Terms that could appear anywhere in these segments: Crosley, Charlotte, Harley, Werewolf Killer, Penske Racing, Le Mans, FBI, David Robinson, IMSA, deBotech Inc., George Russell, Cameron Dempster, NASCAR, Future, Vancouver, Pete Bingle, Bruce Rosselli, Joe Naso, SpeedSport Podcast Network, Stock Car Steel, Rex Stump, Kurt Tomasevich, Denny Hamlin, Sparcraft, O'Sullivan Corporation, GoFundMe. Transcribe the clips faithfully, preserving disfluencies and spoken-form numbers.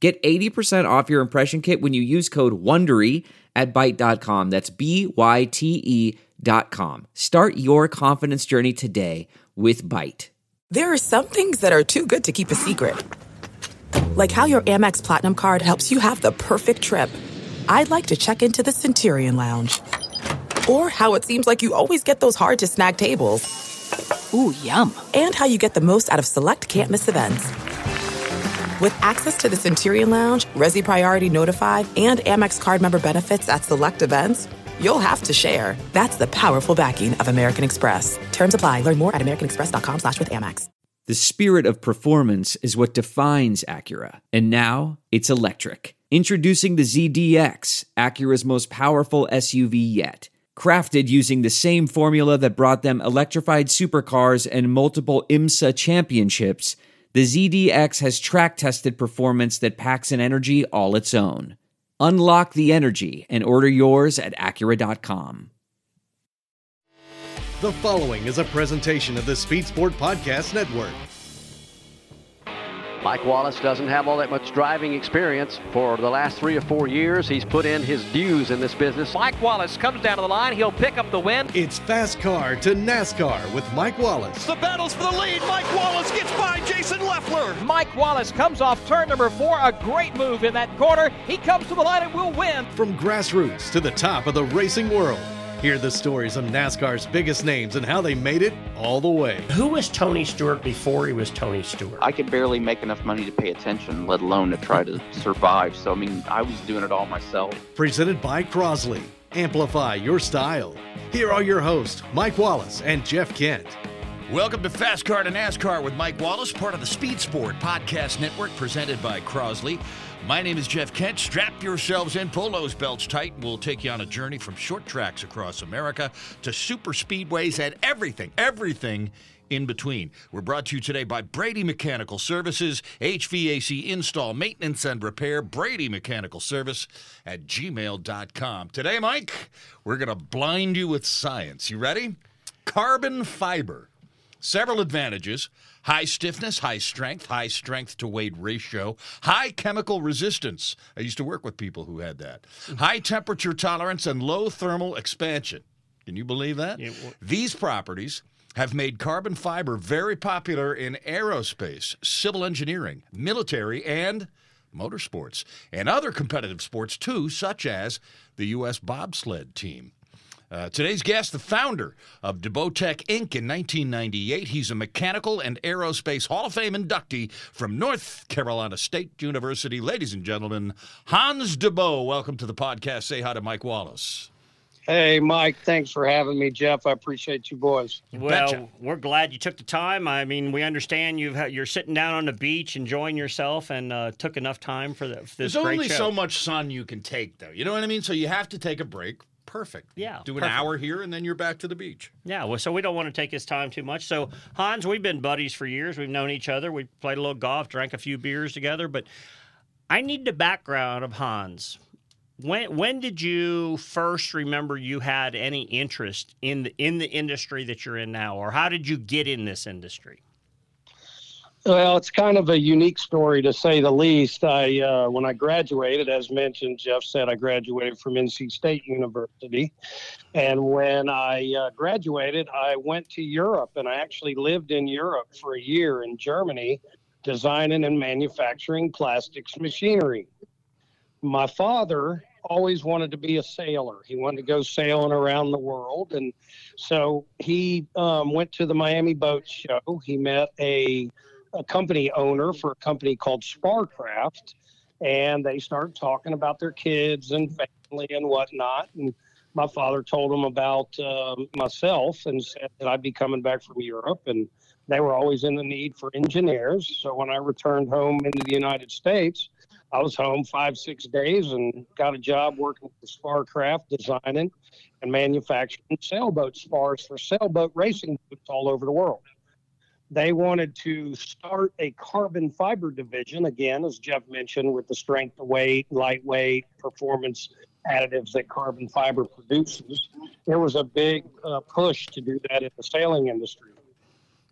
Get eighty percent off your impression kit when you use code WONDERY at Byte dot com. That's B Y T E dot com. Start your confidence journey today with Byte. There are some things that are too good to keep a secret. Like how your Amex Platinum card helps you have the perfect trip. I'd like to check into the Centurion Lounge. Or how it seems like you always get those hard-to-snag tables. Ooh, yum. And how you get the most out of select can't-miss events. With access to the Centurion Lounge, Resi Priority Notified, and Amex card member benefits at select events, you'll have to share. That's the powerful backing of American Express. Terms apply. Learn more at americanexpress.com slash with Amex. The spirit of performance is what defines Acura. And now, it's electric. Introducing the Z D X, Acura's most powerful S U V yet. Crafted using the same formula that brought them electrified supercars and multiple IMSA championships, the Z D X has track-tested performance that packs an energy all its own. Unlock the energy and order yours at Acura dot com. The following is a presentation of the SpeedSport Podcast Network. Mike Wallace doesn't have all that much driving experience. For the last three or four years, he's put in his dues in this business. Mike Wallace comes down to the line. He'll pick up the win. It's Fast Car to NASCAR with Mike Wallace. The battles for the lead. Mike Wallace gets by Jason Loeffler. Mike Wallace comes off turn number four. A great move in that corner. He comes to the line and will win. From grassroots to the top of the racing world. Hear the stories of NASCAR's biggest names and how they made it all the way. Who was Tony Stewart before he was Tony Stewart? I could barely make enough money to pay attention, let alone to try to survive. So, I mean, I was doing it all myself. Presented by Crosley. Amplify your style. Here are your hosts, Mike Wallace and Jeff Kent. Welcome to Fast Car to NASCAR with Mike Wallace, part of the SpeedSport Podcast Network, presented by Crosley. My name is Jeff Kent. Strap yourselves in, pull those belts tight, and we'll take you on a journey from short tracks across America to super speedways and everything, everything in between. We're brought to you today by Brady Mechanical Services, H V A C install, maintenance, and repair, Brady Mechanical Service at gmail dot com. Today, Mike, we're going to blind you with science. You ready? Carbon fiber. Several advantages. High stiffness, high strength, high strength to weight ratio, high chemical resistance. I used to work with people who had that. High temperature tolerance and low thermal expansion. Can you believe that? Yeah, well, these properties have made carbon fiber very popular in aerospace, civil engineering, military, and motorsports, and other competitive sports too, such as the U S bobsled team. Uh, today's guest, the founder of deBotech Incorporated in nineteen ninety-eight. He's a mechanical and aerospace Hall of Fame inductee from North Carolina State University. Ladies and gentlemen, Hans deBot, welcome to the podcast. Say hi to Mike Wallace. Hey, Mike, thanks for having me, Jeff. I appreciate you boys. Well, betcha. We're glad you took the time. I mean, we understand you've had, you're sitting down on the beach enjoying yourself and uh, took enough time for, the, for this There's great show. There's only so much sun you can take, though. You know what I mean? So you have to take a break. Perfect. Yeah. Do an perfect. hour here, and then you're back to the beach. Yeah, well, so we don't want to take his time too much. So, Hans, we've been buddies for years. We've known each other. We played a little golf, drank a few beers together. But I need the background of Hans. When when did you first remember you had any interest in the, in the industry that you're in now, or how did you get in this industry? Well, it's kind of a unique story, to say the least. I, uh, when I graduated, as mentioned, Jeff said, I graduated from N C State University. And when I uh, graduated, I went to Europe, and I actually lived in Europe for a year in Germany, designing and manufacturing plastics machinery. My father always wanted to be a sailor. He wanted to go sailing around the world. And so he um, went to the Miami Boat Show. He met a... a company owner for a company called Sparcraft, and they started talking about their kids and family and whatnot. And my father told them about uh, myself and said that I'd be coming back from Europe, and they were always in the need for engineers. So when I returned home into the United States, I was home five, six days and got a job working for Sparcraft, designing and manufacturing sailboat spars for sailboat racing boats all over the world. They wanted to start a carbon fiber division, again, as Jeff mentioned, with the strength of weight, lightweight, performance additives that carbon fiber produces. There was a big uh, push to do that in the sailing industry.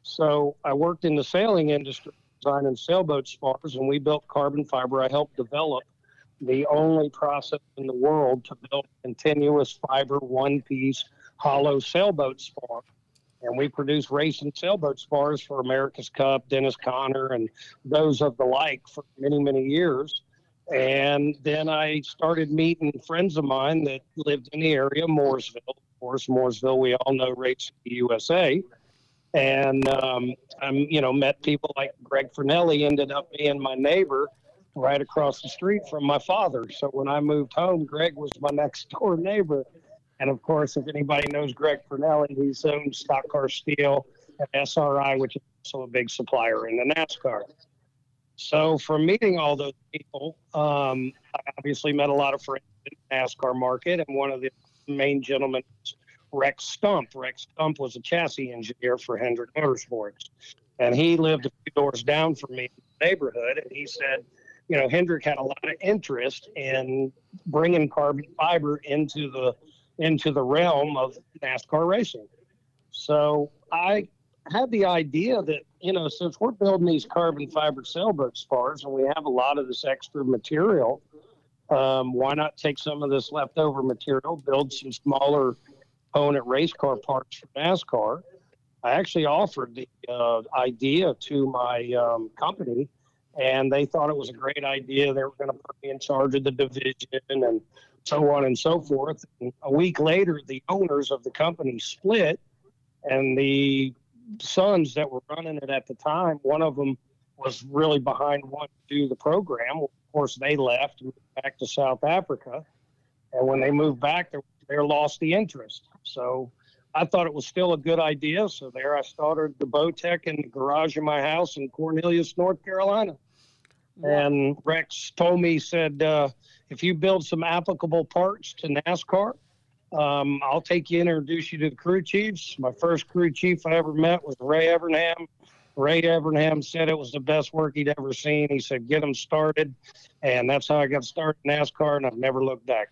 So I worked in the sailing industry, designing sailboat spars, and we built carbon fiber. I helped develop the only process in the world to build continuous fiber, one-piece, hollow sailboat spar. And we produce racing sailboat spars for America's Cup, Dennis Conner, and those of the like for many, many years. And then I started meeting friends of mine that lived in the area, Mooresville. Of course, Mooresville, we all know, Racing U S A. And um, I'm, you know, met people like Greg Fernelli, ended up being my neighbor right across the street from my father. So when I moved home, Greg was my next door neighbor. And of course, if anybody knows Greg Fernelli, he's owned Stock Car Steel and S R I, which is also a big supplier in the NASCAR. So from meeting all those people, um, I obviously met a lot of friends in the NASCAR market. And one of the main gentlemen was Rex Stump. Rex Stump was a chassis engineer for Hendrick Motorsports. And he lived a few doors down from me in the neighborhood. And he said, you know, Hendrick had a lot of interest in bringing carbon fiber into the into the realm of NASCAR racing. So I had the idea that, you know, since we're building these carbon fiber sailboat spars and we have a lot of this extra material, um, why not take some of this leftover material, build some smaller component race car parts for NASCAR? I actually offered the uh, idea to my um, company, and they thought it was a great idea. They were going to put me in charge of the division and so on and so forth. And a week later, the owners of the company split, and the sons that were running it at the time, one of them was really behind wanting to do the program. Of course, they left and went back to South Africa. And when they moved back, they, they lost the interest. So I thought it was still a good idea. So there I started the deBotech in the garage of my house in Cornelius, North Carolina. And Rex told me, he said, uh, if you build some applicable parts to NASCAR, um, I'll take you and introduce you to the crew chiefs. My first crew chief I ever met was Ray Evernham. Ray Evernham said it was the best work he'd ever seen. He said, get them started. And that's how I got started in NASCAR, and I've never looked back.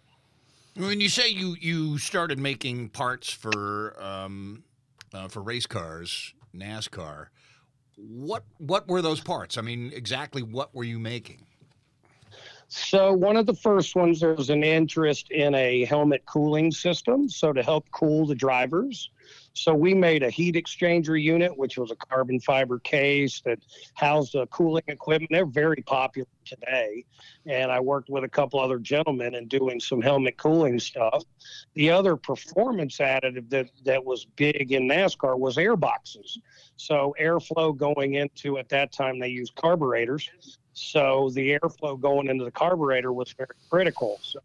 When you say you, you started making parts for um, uh, for race cars, NASCAR, What what were those parts? I mean, exactly what were you making? So one of the first ones, there was an interest in a helmet cooling system, so to help cool the drivers. So we made a heat exchanger unit, which was a carbon fiber case that housed the cooling equipment. They're very popular today. And I worked with a couple other gentlemen in doing some helmet cooling stuff. The other performance additive that, that was big in NASCAR was air boxes. So airflow going into, at that time, they used carburetors. So the airflow going into the carburetor was very critical. So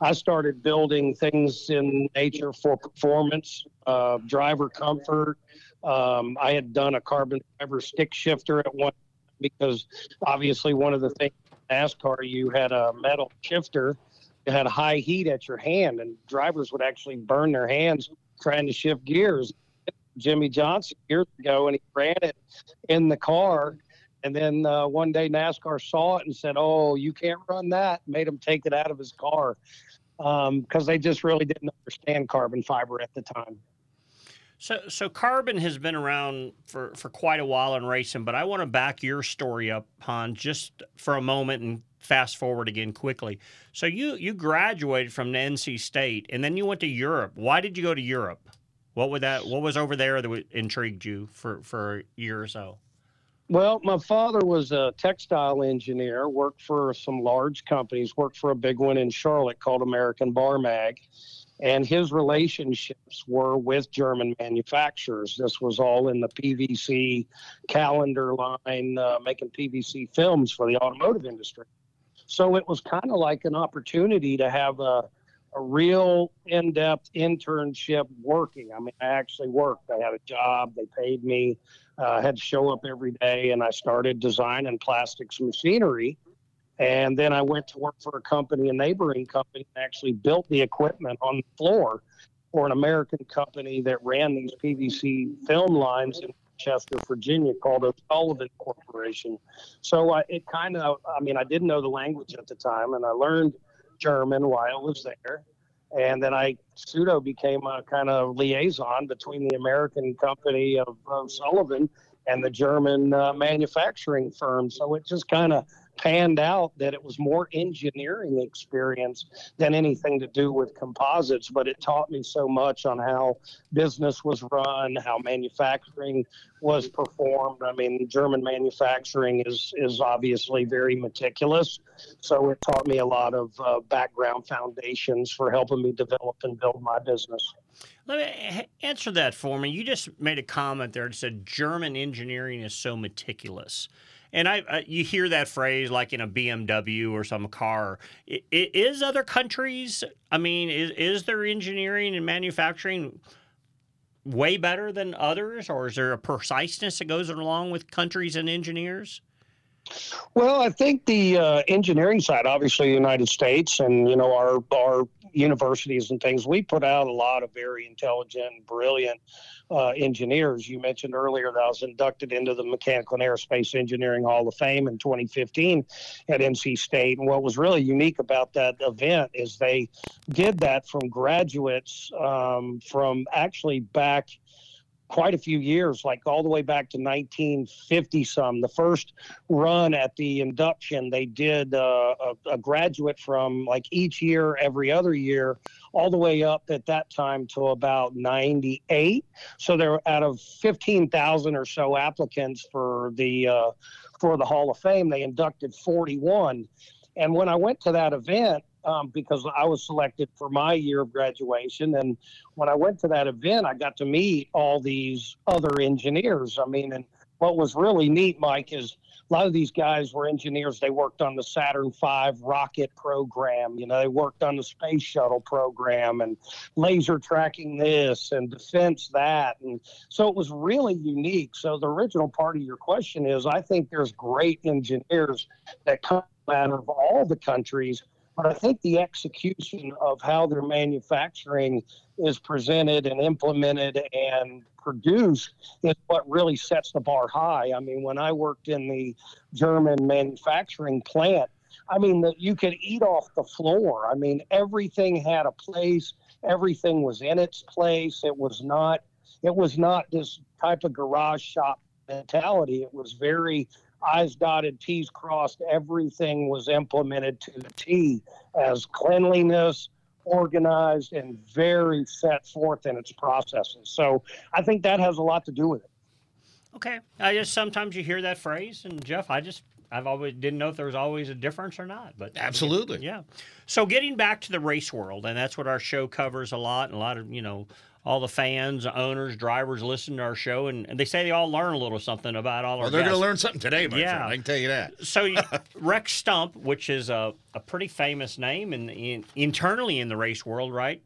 I started building things in nature for performance, uh, driver comfort. Um, I had done a carbon fiber stick shifter at one because obviously one of the things in NASCAR, you had a metal shifter that had high heat at your hand, and drivers would actually burn their hands trying to shift gears. Jimmy Johnson years ago, and he ran it in the car. And then uh, one day NASCAR saw it and said, oh, you can't run that, made him take it out of his car because um, they just really didn't understand carbon fiber at the time. So so carbon has been around for, for quite a while in racing, but I want to back your story up, Hans, just for a moment and fast forward again quickly. So you, you graduated from N C State, and then you went to Europe. Why did you go to Europe? What would that? What was over there that intrigued you for, for a year or so? Well, my father was a textile engineer, worked for some large companies, worked for a big one in Charlotte called American Barmag, and his relationships were with German manufacturers. This was all in the P V C calendar line, uh, making P V C films for the automotive industry. So it was kind of like an opportunity to have a, a real in-depth internship working. I mean, I actually worked. I had a job. They paid me. I uh, had to show up every day, and I started designing plastics machinery. And then I went to work for a company, a neighboring company, and actually built the equipment on the floor for an American company that ran these P V C film lines in Chester, Virginia, called O'Sullivan Corporation. So I, it kind of, I mean, I didn't know the language at the time, and I learned German while I was there. And then I pseudo became a kind of liaison between the American company of O'Sullivan and the German uh, manufacturing firm. So it just kind of panned out that it was more engineering experience than anything to do with composites, but it taught me so much on how business was run, how manufacturing was performed. I mean, German manufacturing is is obviously very meticulous, so it taught me a lot of uh, background foundations for helping me develop and build my business. Let me answer that for me. You just made a comment there that said German engineering is so meticulous. And I, uh, you hear that phrase like in a B M W or some car. It, it is other countries, I mean, is, is their engineering and manufacturing way better than others? Or is there a preciseness that goes along with countries and engineers? Well, I think the uh, engineering side, obviously, the United States and, you know, our, our universities and things, we put out a lot of very intelligent, brilliant uh, engineers. You mentioned earlier that I was inducted into the Mechanical and Aerospace Engineering Hall of Fame in twenty fifteen at N C State. And what was really unique about that event is they did that from graduates um, from actually back quite a few years, like all the way back to nineteen fifty some. The first run at the induction, they did uh, a, a graduate from like each year, every other year, all the way up at that time to about ninety-eight. So there were out of fifteen thousand or so applicants for the uh, for the Hall of Fame, they inducted forty-one. And when I went to that event, Um, because I was selected for my year of graduation. And when I went to that event, I got to meet all these other engineers. I mean, and what was really neat, Mike, is a lot of these guys were engineers. They worked on the Saturn V rocket program. You know, they worked on the space shuttle program and laser tracking this and defense that. And so it was really unique. So the original part of your question is, I think there's great engineers that come out of all the countries. But I think the execution of how their manufacturing is presented and implemented and produced is what really sets the bar high. I mean, when I worked in the German manufacturing plant, I mean, that you could eat off the floor. I mean, everything had a place. Everything was in its place. It was not, it was not this type of garage shop mentality. It was very I's dotted, T's crossed. Everything was implemented to the T as cleanliness, organized, and very set forth in its processes. So I think that has a lot to do with it. Okay. I just sometimes you hear that phrase, and Jeff, I just I've always didn't know if there was always a difference or not. But absolutely, yeah. So getting back to the race world, and that's what our show covers a lot, and a lot of you know. All the fans, owners, drivers listen to our show, and, and they say they all learn a little something about all our well, they're going to learn something today, my yeah. friend. I can tell you that. So Rex Stump, which is a, a pretty famous name in, in internally in the race world, right,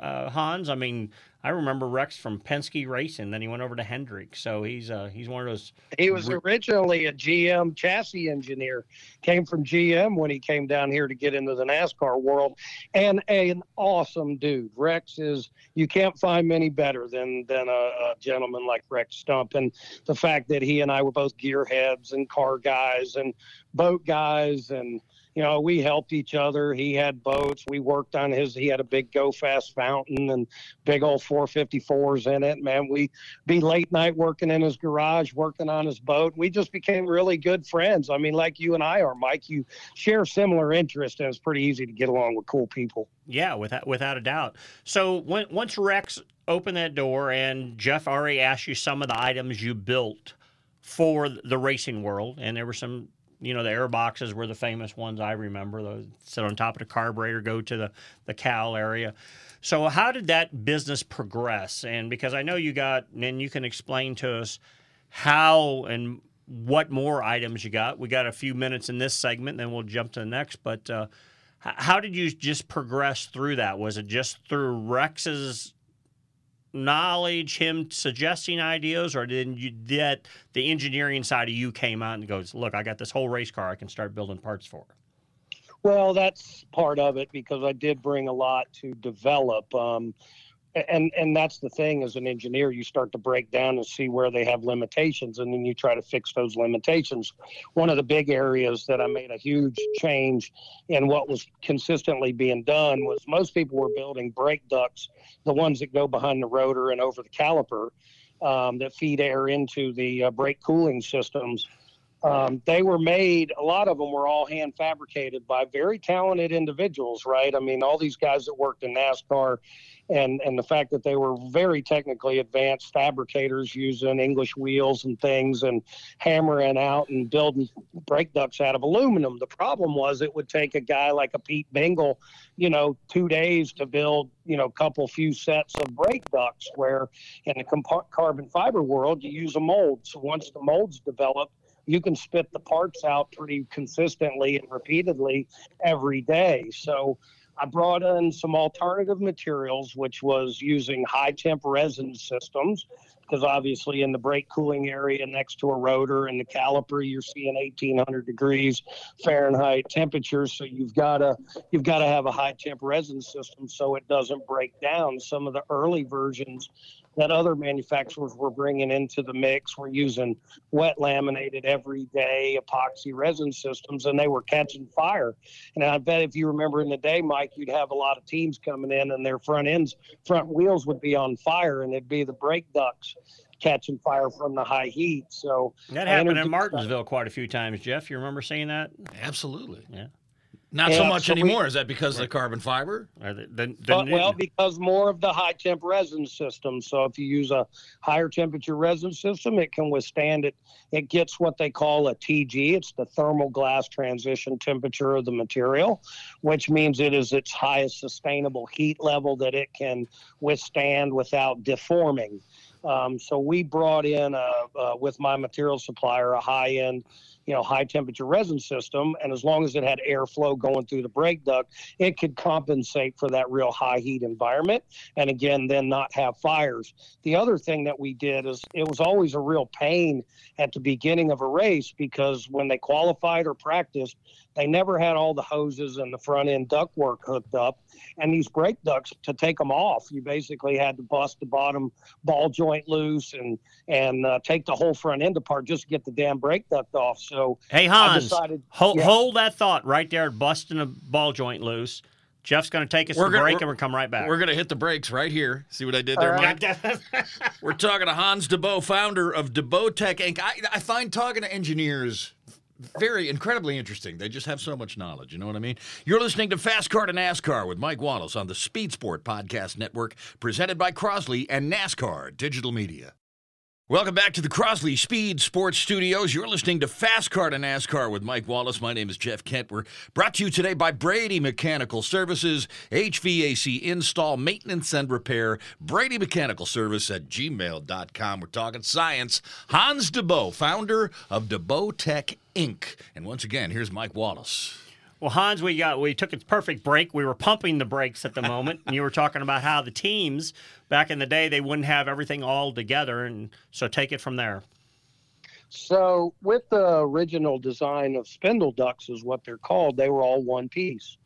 uh, Hans? I mean, I remember Rex from Penske Racing, then he went over to Hendrick. So he's uh, he's one of those. He was originally a G M chassis engineer, came from G M when he came down here to get into the NASCAR world, and a, an awesome dude. Rex is, you can't find many better than than a, a gentleman like Rex Stump. And the fact that he and I were both gearheads and car guys and boat guys and, you know, we helped each other. He had boats. We worked on his. He had a big Go Fast fountain and big old four fifty-fours in it. Man, we'd be late night working in his garage, working on his boat. We just became really good friends. I mean, like you and I are, Mike. You share similar interests, and it's pretty easy to get along with cool people. Yeah, without without a doubt. So when, once Rex opened that door, and Jeff already asked you some of the items you built for the racing world, and there were some. You know, the air boxes were the famous ones I remember. Those sit on top of the carburetor, go to the, the cowl area. So how did that business progress? And because I know you got, and you can explain to us how and what more items you got. We got a few minutes in this segment, then we'll jump to the next. But uh, how did you just progress through that? Was it just through Rex's knowledge, him suggesting ideas, or did you that the engineering side of you came out and goes, look, I got this whole race car I can start building parts for? Well, that's part of it, because I did bring a lot to develop. Um, and and that's the thing, as an engineer, you start to break down and see where they have limitations, and then you try to fix those limitations. One of the big areas that I made a huge change in what was consistently being done was most people were building brake ducts, the ones that go behind the rotor and over the caliper, um, that feed air into the uh, brake cooling systems. Um, they were made, a lot of them were all hand fabricated by very talented individuals, right? I mean, all these guys that worked in NASCAR, and, and the fact that they were very technically advanced fabricators using English wheels and things and hammering out and building brake ducts out of aluminum. The problem was it would take a guy like a Pete Bingle, you know, two days to build, you know, a couple few sets of brake ducts, where in the comp- carbon fiber world, you use a mold. So once the mold's developed, you can spit the parts out pretty consistently and repeatedly every day. So I brought in some alternative materials, which was using high temp resin systems, because obviously in the brake cooling area next to a rotor and the caliper, you're seeing eighteen hundred degrees Fahrenheit temperature. So you've got to you've got to have a high temp resin system so it doesn't break down. Some of the early versions that other manufacturers were bringing into the mix were using wet laminated everyday epoxy resin systems, and they were catching fire. And I bet if you remember in the day, Mike, you'd have a lot of teams coming in and their front ends, front wheels would be on fire, and it'd be the brake ducts catching fire from the high heat. So that happened in Martinsville stuff. Quite a few times, Jeff. You remember seeing that? Absolutely. Yeah. Not yeah, so much so anymore. We, is that because right. of the carbon fiber? Or the, the, the but, well, because more of the high temp resin system. So if you use a higher temperature resin system, it can withstand it. It gets what they call a T G. It's the thermal glass transition temperature of the material, which means it is its highest sustainable heat level that it can withstand without deforming. Um, so we brought in, a, uh, with my material supplier, a high-end, you know, high-temperature resin system, and as long as it had airflow going through the brake duct, it could compensate for that real high-heat environment, and again, then not have fires. The other thing that we did is it was always a real pain at the beginning of a race, because when they qualified or practiced, they never had all the hoses and the front-end ductwork hooked up, and these brake ducts, to take them off, you basically had to bust the bottom ball joint loose and and uh, take the whole front end apart just to get the damn brake duct off. So hey, Hans, decided, hold, yeah. hold that thought right there, busting a ball joint loose. Jeff's going to take us we're to gonna, break, and we'll come right back. We're going to hit the brakes right here. See what I did there, right. Mike? We're talking to Hans deBot, founder of deBotech Incorporated. I, I find talking to engineers very incredibly interesting. They just have so much knowledge, you know what I mean? You're listening to Fast Car to NASCAR with Mike Wallace on the SpeedSport Podcast Network, presented by Crosley and NASCAR Digital Media. Welcome back to the Crosley Speed Sports Studios. You're listening to Fast Car to NASCAR with Mike Wallace. My name is Jeff Kent. We're brought to you today by Brady Mechanical Services, H V A C install, maintenance, and repair. Brady Mechanical Service at gmail dot com. We're talking science. Hans deBot, founder of deBotech Incorporated. And once again, here's Mike Wallace. Well, Hans, we got we took a perfect break. We were pumping the brakes at the moment, and you were talking about how the teams back in the day, they wouldn't have everything all together, and so take it from there. So with the original design of spindle ducts is what they're called, they were all one piece.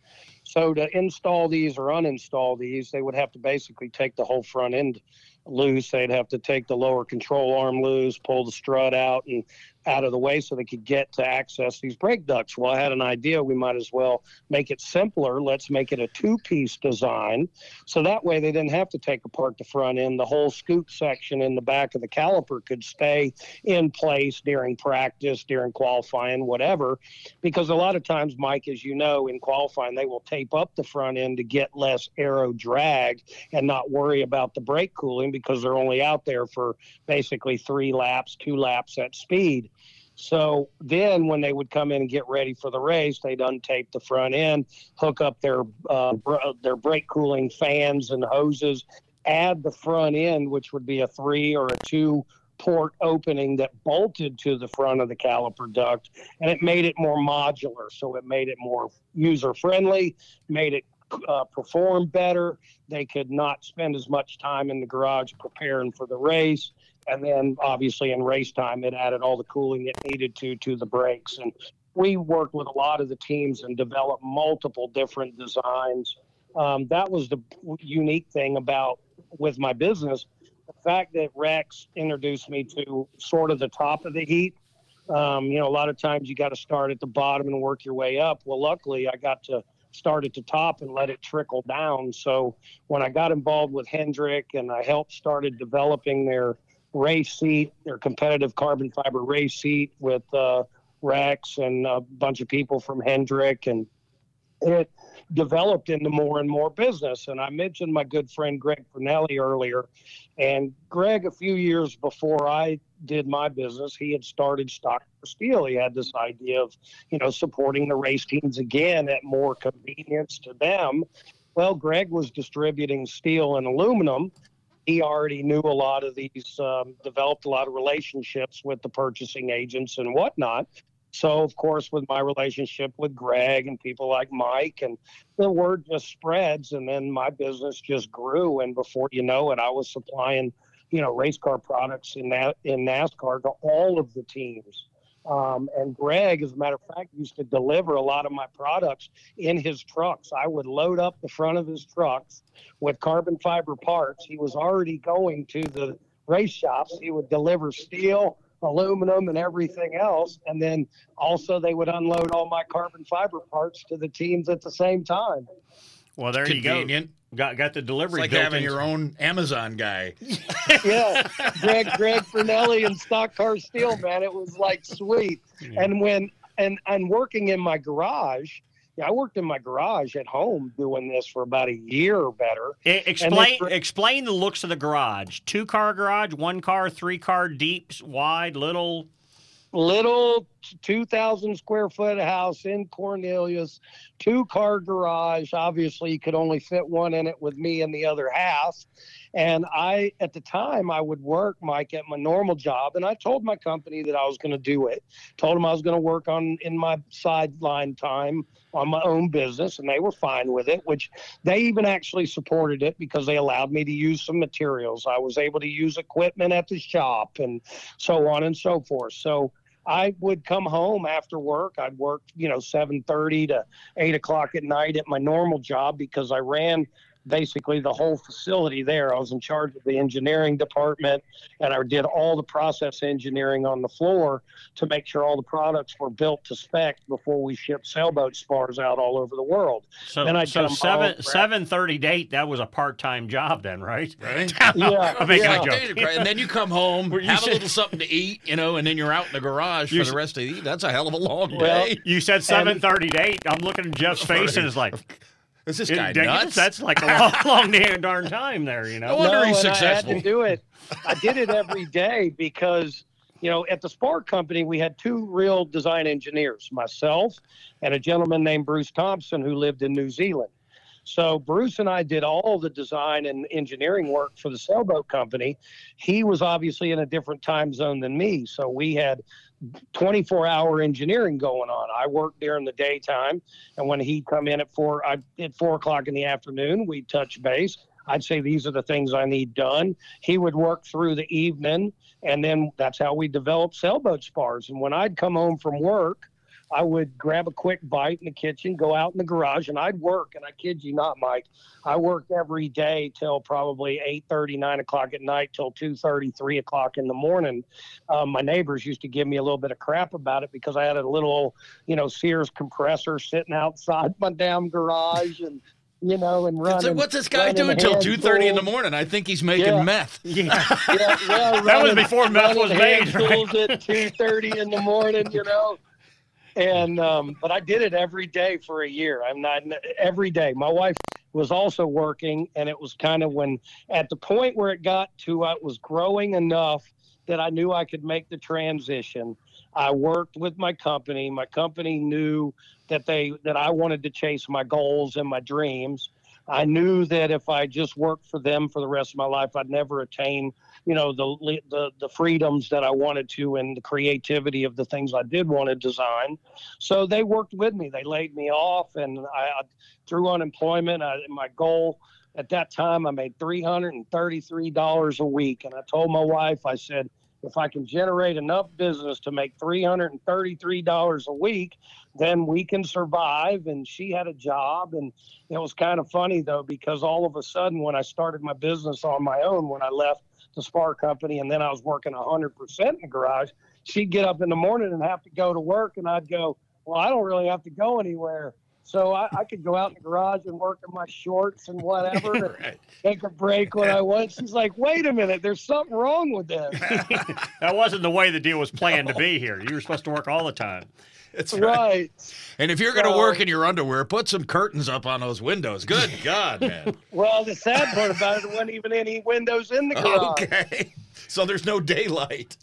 So to install these or uninstall these, they would have to basically take the whole front end loose. They'd have to take the lower control arm loose, pull the strut out and out of the way so they could get to access these brake ducts. Well, I had an idea. We might as well make it simpler. Let's make it a two-piece design. So that way they didn't have to take apart the front end. The whole scoop section in the back of the caliper could stay in place during practice, during qualifying, whatever, because a lot of times, Mike, as you know, in qualifying, they will tape up the front end to get less aero drag and not worry about the brake cooling, because they're only out there for basically three laps, two laps at speed. So then when they would come in and get ready for the race, they'd untape the front end, hook up their uh, br- their brake cooling fans and hoses, add the front end, which would be a three or a two port opening that bolted to the front of the caliper duct, and it made it more modular. So it made it more user-friendly, made it Uh, perform better. They could not spend as much time in the garage preparing for the race, and then obviously in race time it added all the cooling it needed to to the brakes. And we worked with a lot of the teams and developed multiple different designs. Um, that was the unique thing about with my business. The fact that Rex introduced me to sort of the top of the heap. Um, you know, a lot of times you got to start at the bottom and work your way up. Well, luckily I got to start at the top and let it trickle down. So when I got involved with Hendrick and I helped started developing their race seat, their competitive carbon fiber race seat with uh, Rex and a bunch of people from Hendrick, and it developed into more and more business. And I mentioned my good friend Greg Fernelli earlier, and Greg, a few years before I did my business, he had started Stock Car Steel. He had this idea of, you know, supporting the race teams again at more convenience to them. Well, Greg was distributing steel and aluminum. He already knew a lot of these, um, developed a lot of relationships with the purchasing agents and whatnot. So, of course, with my relationship with Greg and people like Mike, and the word just spreads, and then my business just grew. And before you know it, I was supplying, you know, race car products in that, in NASCAR to all of the teams. Um, and Greg, as a matter of fact, used to deliver a lot of my products in his trucks. I would load up the front of his trucks with carbon fiber parts. He was already going to the race shops. He would deliver steel, aluminum, and everything else, and then also they would unload all my carbon fiber parts to the teams at the same time. Well, there Convenient. you go. Got got the delivery. It's like built having into your own Amazon guy. Yeah, Greg Greg Fernelli and Stock Car Steel, man, it was like sweet. Yeah. And when and and working in my garage, yeah, I worked in my garage at home doing this for about a year or better. Explain for, explain the looks of the garage. Two-car garage, one-car, three-car, deeps, wide, little. Little two thousand square foot house in Cornelius, two-car garage. Obviously, you could only fit one in it with me and the other half. And I, at the time, I would work, Mike, at my normal job. And I told my company that I was going to do it. Told them I was going to work on in my sideline time on my own business. And they were fine with it, which they even actually supported it because they allowed me to use some materials. I was able to use equipment at the shop and so on and so forth. So I would come home after work. I'd work, you know, seven thirty to eight o'clock at night at my normal job because I ran basically the whole facility there. I was in charge of the engineering department, and I did all the process engineering on the floor to make sure all the products were built to spec before we shipped sailboat spars out all over the world. So, then I'd so seven seven thirty to eight. That was a part time job then, right? Right. Yeah. I'm making yeah. a joke. And then you come home, you have said, a little something to eat, you know, and then you're out in the garage for said, the rest of the evening. That's a hell of a long well, day. You said seven thirty to eight. I'm looking at Jeff's face, right. And it's like, is this guy nuts? That's like a long, long damn darn time there, you know. No wonder he's successful. I had to do it. I did it every day because, you know, at the Spark Company, we had two real design engineers, myself and a gentleman named Bruce Thompson who lived in New Zealand. So Bruce and I did all the design and engineering work for the sailboat company. He was obviously in a different time zone than me, so we had twenty-four hour engineering going on. I worked during the daytime, and when he'd come in at four, I at four o'clock in the afternoon, we'd touch base. I'd say, these are the things I need done. He would work through the evening, and then that's how we developed sailboat spars. And when I'd come home from work, I would grab a quick bite in the kitchen, go out in the garage, and I'd work. And I kid you not, Mike, I worked every day till probably eight thirty, nine o'clock at night, till two thirty, three o'clock in the morning. Um, my neighbors used to give me a little bit of crap about it because I had a little, you know, Sears compressor sitting outside my damn garage and you know, and running. What's this guy doing until two thirty in the morning? I think he's making yeah. meth. Yeah. yeah, yeah running, that was before meth was made. Right? At two thirty in the morning, you know. And, um, but I did it every day for a year. I'm not every day. My wife was also working, and it was kind of when at the point where it got to, I was growing enough that I knew I could make the transition. I worked with my company. My company knew that they, that I wanted to chase my goals and my dreams. I knew that if I just worked for them for the rest of my life, I'd never attain, you know, the the the freedoms that I wanted to and the creativity of the things I did want to design. So they worked with me. They laid me off, and I, I through unemployment, I, my goal at that time, I made three hundred thirty-three dollars a week. And I told my wife, I said, if I can generate enough business to make three hundred thirty-three dollars a week, then we can survive. And she had a job. And it was kind of funny, though, because all of a sudden when I started my business on my own, when I left the Spar company, and then I was working one hundred percent in the garage, she'd get up in the morning and have to go to work. And I'd go, well, I don't really have to go anywhere. So I, I could go out in the garage and work in my shorts and whatever, right, and take a break when I want. She's like, wait a minute, there's something wrong with this. That wasn't the way the deal was planned no. to be here. You were supposed to work all the time. That's right. right. And if you're going to so, work in your underwear, put some curtains up on those windows. Good God, man. Well, the sad part about it, there wasn't even any windows in the garage. Okay. So there's no daylight.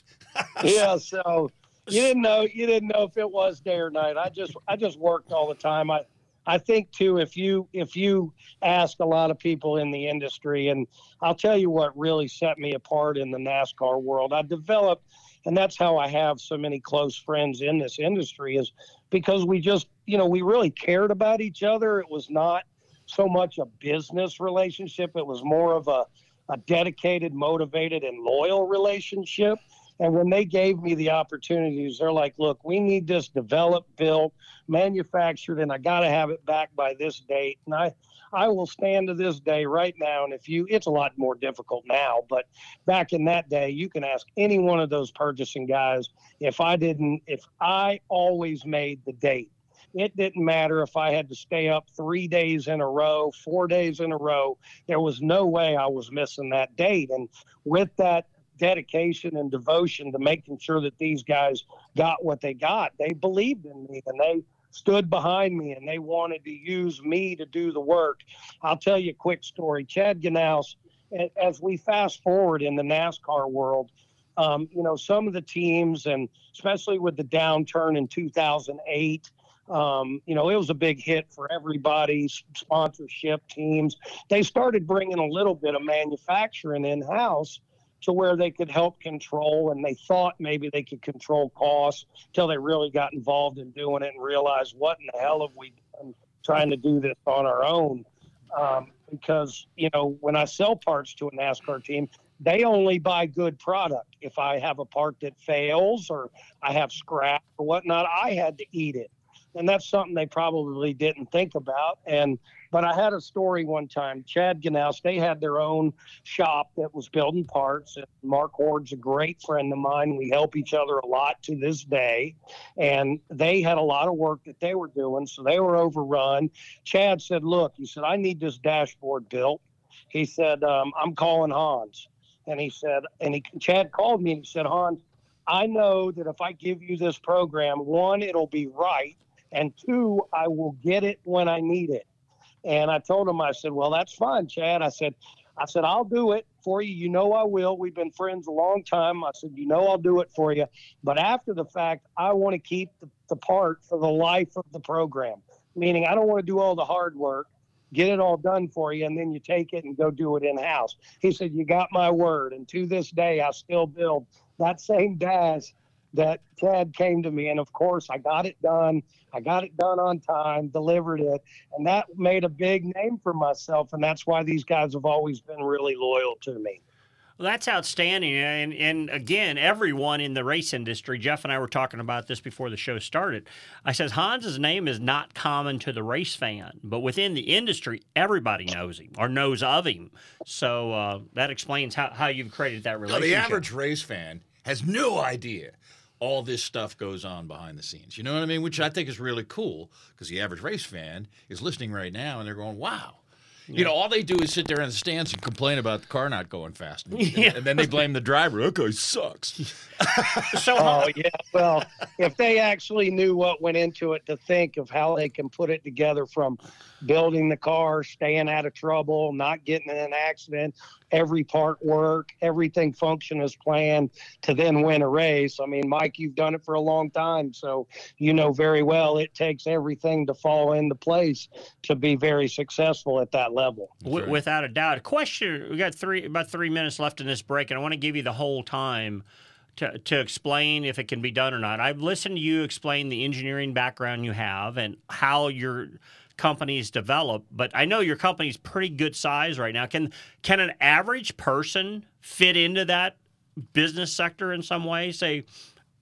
Yeah, so you didn't know you didn't know if it was day or night. I just I just worked all the time. I I think too, if you if you ask a lot of people in the industry, and I'll tell you what really set me apart in the NASCAR world, I developed, and that's how I have so many close friends in this industry, is because we just, you know, we really cared about each other. It was not so much a business relationship. It was more of a, a dedicated, motivated, and loyal relationship. And when they gave me the opportunities, they're like, look, we need this developed, built, manufactured, and I got to have it back by this date. And I, I will stand to this day right now. And if you, it's a lot more difficult now, but back in that day, you can ask any one of those purchasing guys, if I didn't, if I always made the date, it didn't matter if I had to stay up three days in a row, four days in a row, there was no way I was missing that date. And with that dedication and devotion to making sure that these guys got what they got, they believed in me and they stood behind me and they wanted to use me to do the work. I'll tell you a quick story. Chad Knaus, as we fast forward in the NASCAR world, um, you know, some of the teams, and especially with the downturn in two thousand eight, um, you know, it was a big hit for everybody, sponsorship teams. They started bringing a little bit of manufacturing in-house to where they could help control, and they thought maybe they could control costs until they really got involved in doing it and realized, what in the hell have we done trying to do this on our own? Um, because, you know, when I sell parts to a NASCAR team, they only buy good product. If I have a part that fails or I have scrap or whatnot, I had to eat it. And that's something they probably didn't think about. And But I had a story one time. Chad Knaus, they had their own shop that was building parts. And Mark Hord's a great friend of mine. We help each other a lot to this day. And they had a lot of work that they were doing, so they were overrun. Chad said, look, he said, I need this dashboard built. He said, um, I'm calling Hans. And he said, and he, Chad called me and he said, Hans, I know that if I give you this program, one, it'll be right, and two, I will get it when I need it. And I told him, I said, well, that's fine, Chad. I said, I said, I'll do it for you. You know I will. We've been friends a long time. I said, you know I'll do it for you. But after the fact, I want to keep the, the part for the life of the program, meaning I don't want to do all the hard work, get it all done for you, and then you take it and go do it in-house. He said, you got my word. And to this day, I still build that same dash that Chad came to me. And of course, I got it done. I got it done on time, delivered it. And that made a big name for myself. And that's why these guys have always been really loyal to me. Well, that's outstanding. And, and again, everyone in the race industry, Jeff and I were talking about this before the show started. I says, Hans's name is not common to the race fan, but within the industry, everybody knows him or knows of him. So uh, that explains how, how you've created that relationship. Now, the average race fan has no idea all this stuff goes on behind the scenes. You know what I mean? Which I think is really cool, because the average race fan is listening right now and they're going, wow. Yeah. You know, all they do is sit there in the stands and complain about the car not going fast. And, yeah. and then they blame the driver. That guy sucks. so, oh, yeah. Well, if they actually knew what went into it, to think of how they can put it together from building the car, staying out of trouble, not getting in an accident, every part work, everything function as planned to then win a race. I mean, Mike, you've done it for a long time, so you know very well it takes everything to fall into place to be very successful at that level. W- without a doubt. A question, we got three about three minutes left in this break, and I want to give you the whole time to, to explain if it can be done or not. I've listened to you explain the engineering background you have and how you're companies develop, but I know your company's pretty good size right now. Can can an average person fit into that business sector in some way? Say,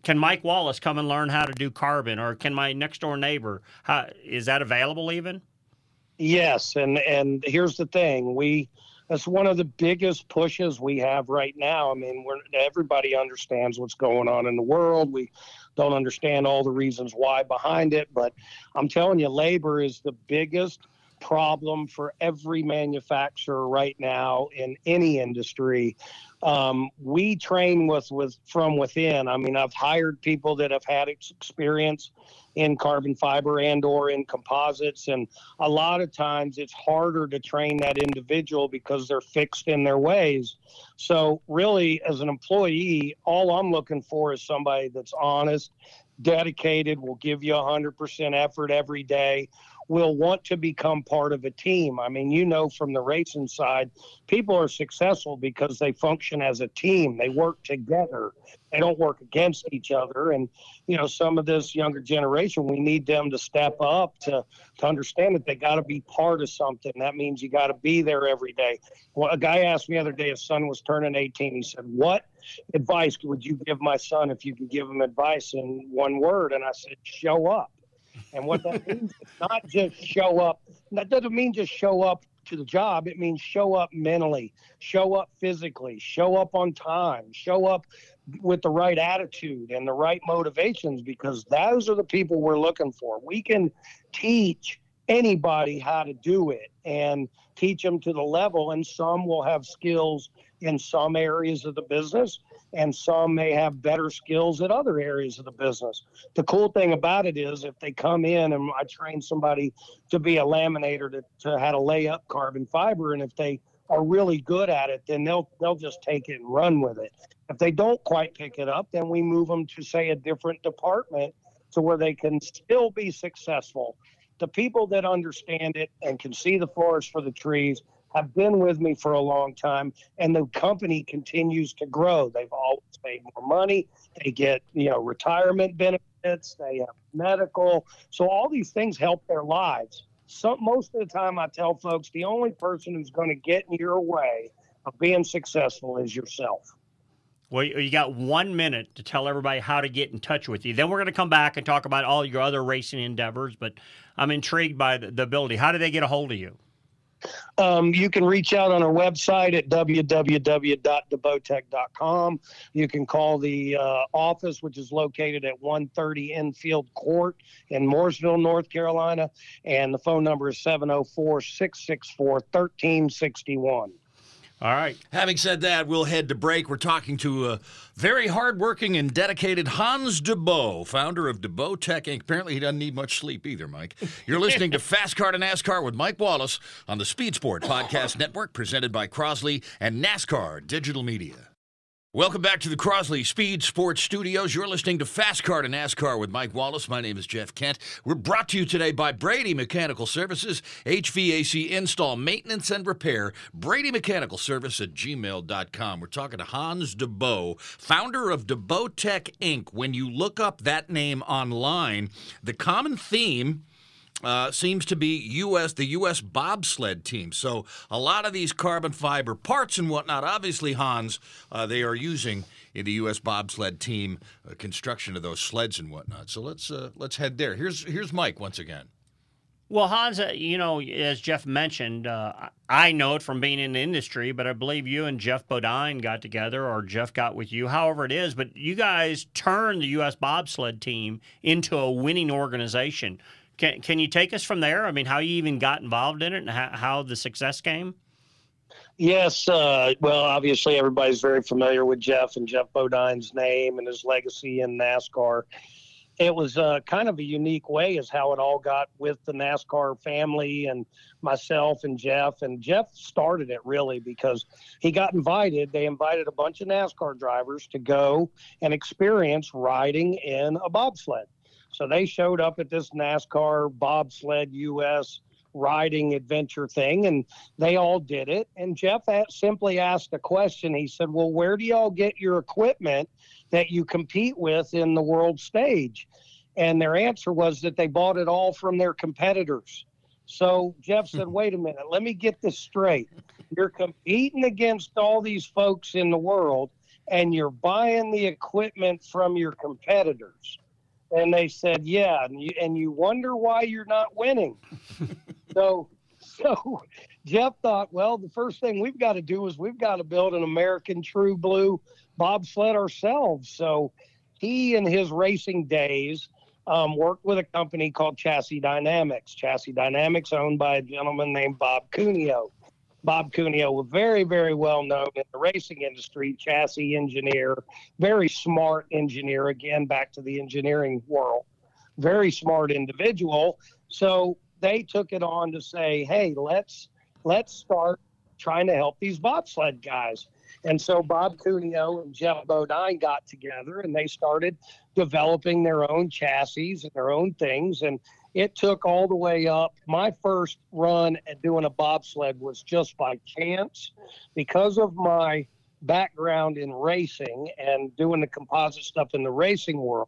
can Mike Wallace come and learn how to do carbon, or can my next door neighbor? How, is that available even? Yes, and and here's the thing: we that's one of the biggest pushes we have right now. I mean, we're, everybody understands what's going on in the world. We don't understand all the reasons why behind it, but I'm telling you, labor is the biggest problem for every manufacturer right now in any industry. Um, we train with, with from within. I mean, I've hired people that have had experience in carbon fiber and or in composites, and a lot of times it's harder to train that individual because they're fixed in their ways. So really, as an employee, all I'm looking for is somebody that's honest, dedicated, will give you one hundred percent effort every day, will want to become part of a team. I mean, you know, from the racing side, people are successful because they function as a team. They work together. They don't work against each other. And, you know, some of this younger generation, we need them to step up to, to understand that they got to be part of something. That means you got to be there every day. Well, a guy asked me the other day, his son was turning eighteen. He said, what advice would you give my son if you could give him advice in one word? And I said, show up. And what that means is not just show up. That doesn't mean just show up to the job. It means show up mentally, show up physically, show up on time, show up with the right attitude and the right motivations, because those are the people we're looking for. We can teach anybody how to do it and teach them to the level, and some will have skills in some areas of the business, and some may have better skills at other areas of the business. The cool thing about it is if they come in and I train somebody to be a laminator, to, to how to lay up carbon fiber, and if they are really good at it, then they'll they'll just take it and run with it. If they don't quite pick it up, then we move them to, say, a different department to where they can still be successful. The people that understand it and can see the forest for the trees have been with me for a long time, and the company continues to grow. They've always made more money. They get, you know, retirement benefits. They have medical. So all these things help their lives. So most of the time I tell folks, the only person who's going to get in your way of being successful is yourself. Well, you got one minute to tell everybody how to get in touch with you. Then we're going to come back and talk about all your other racing endeavors, but I'm intrigued by the, the ability. How do they get a hold of you? Um, you can reach out on our website at w w w dot debotech dot com. You can call the uh, office, which is located at one thirty Enfield Court in Mooresville, North Carolina. And the phone number is seven oh four, six six four, one three six one. All right. Having said that, we'll head to break. We're talking to a very hardworking and dedicated Hans deBot, founder of deBotech Incorporated. Apparently, he doesn't need much sleep either, Mike. You're listening to Fast Car to NASCAR with Mike Wallace on the SpeedSport Podcast Network, presented by Crosley and NASCAR Digital Media. Welcome back to the Crosley Speed Sports Studios. You're listening to Fast Car to NASCAR with Mike Wallace. My name is Jeff Kent. We're brought to you today by Brady Mechanical Services, H V A C install, maintenance, and repair, Brady Mechanical Service at gmail dot com. We're talking to Hans deBot, founder of deBotech Incorporated. When you look up that name online, the common theme Uh, seems to be U S the U S bobsled team. So a lot of these carbon fiber parts and whatnot, obviously, Hans, uh, they are using in the U S bobsled team uh, construction of those sleds and whatnot. So let's uh, let's head there. Here's here's Mike once again. Well, Hans, uh, you know, as Jeff mentioned, uh, I know it from being in the industry, but I believe you and Jeff Bodine got together, or Jeff got with you, however it is. But you guys turned the U S bobsled team into a winning organization. Can can you take us from there? I mean, how you even got involved in it and how, how the success came? Yes. Uh, well, obviously, everybody's very familiar with Jeff and Jeff Bodine's name and his legacy in NASCAR. It was uh, kind of a unique way is how it all got with the NASCAR family and myself and Jeff. And Jeff started it really because he got invited. They invited a bunch of NASCAR drivers to go and experience riding in a bobsled. So they showed up at this NASCAR bobsled U S riding adventure thing, and they all did it. And Jeff simply asked a question. He said, well, where do y'all get your equipment that you compete with in the world stage? And their answer was that they bought it all from their competitors. So Jeff said, wait a minute, let me get this straight. You're competing against all these folks in the world, and you're buying the equipment from your competitors. And they said, yeah, and you, and you wonder why you're not winning. so so Jeff thought, well, the first thing we've got to do is we've got to build an American true blue bobsled ourselves. So he, in his racing days, um, worked with a company called Chassis Dynamics. Chassis Dynamics owned by a gentleman named Bob Cuneo. Bob Cuneo was very, very well known in the racing industry, chassis engineer, very smart engineer, again, back to the engineering world, very smart individual. So they took it on to say, hey, let's let's start trying to help these bobsled guys. And so Bob Cuneo and Jeff Bodine got together and they started developing their own chassis and their own things. And it took all the way up. My first run at doing a bobsled was just by chance. Because of my background in racing and doing the composite stuff in the racing world,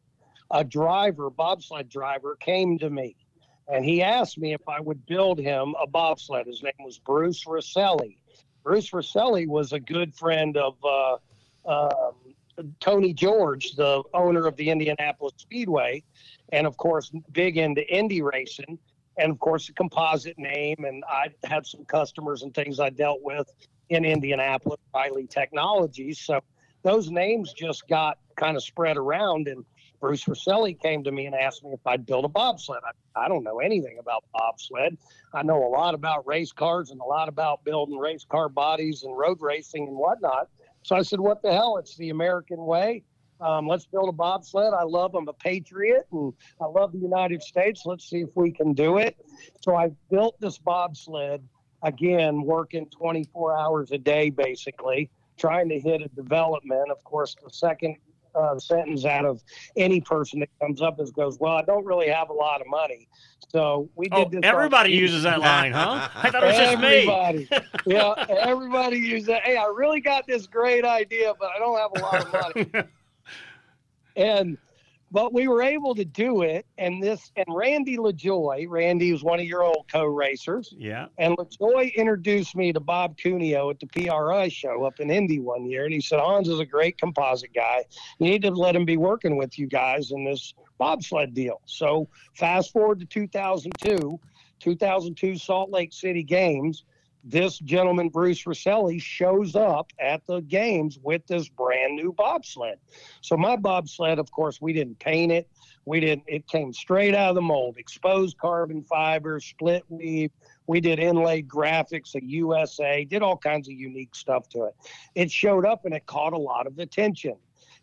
a driver, bobsled driver, came to me. And he asked me if I would build him a bobsled. His name was Bruce Rosselli. Bruce Rosselli was a good friend of uh, uh, Tony George, the owner of the Indianapolis Speedway, and, of course, big into Indy racing, and, of course, a composite name. And I had some customers and things I dealt with in Indianapolis, Riley Technologies. So those names just got kind of spread around, and Bruce Rosselli came to me and asked me if I'd build a bobsled. I, I don't know anything about bobsled. I know a lot about race cars and a lot about building race car bodies and road racing and whatnot. So I said, what the hell? It's the American way. Um, let's build a bobsled. I love, I'm a patriot, and I love the United States. Let's see if we can do it. So I built this bobsled, again, working twenty-four hours a day, basically, trying to hit a development. Of course, the second Uh, sentence out of any person that comes up is goes, well, I don't really have a lot of money. So we did oh, this. Everybody on- uses that line, huh? I thought it was everybody. just me. yeah, everybody uses that. Hey, I really got this great idea, but I don't have a lot of money. and but we were able to do it. And this and Randy LaJoy, Randy was one of your old co-racers. Yeah. And LaJoy introduced me to Bob Cuneo at the P R I show up in Indy one year. And he said, Hans is a great composite guy. You need to let him be working with you guys in this bobsled deal. So fast forward to two thousand two, two thousand two Salt Lake City Games. This gentleman, Bruce Rosselli, shows up at the games with this brand new bobsled. So my bobsled, of course, we didn't paint it. We didn't, it came straight out of the mold, exposed carbon fiber, split weave. We did inlaid graphics, a U S A, did all kinds of unique stuff to it. It showed up and it caught a lot of attention.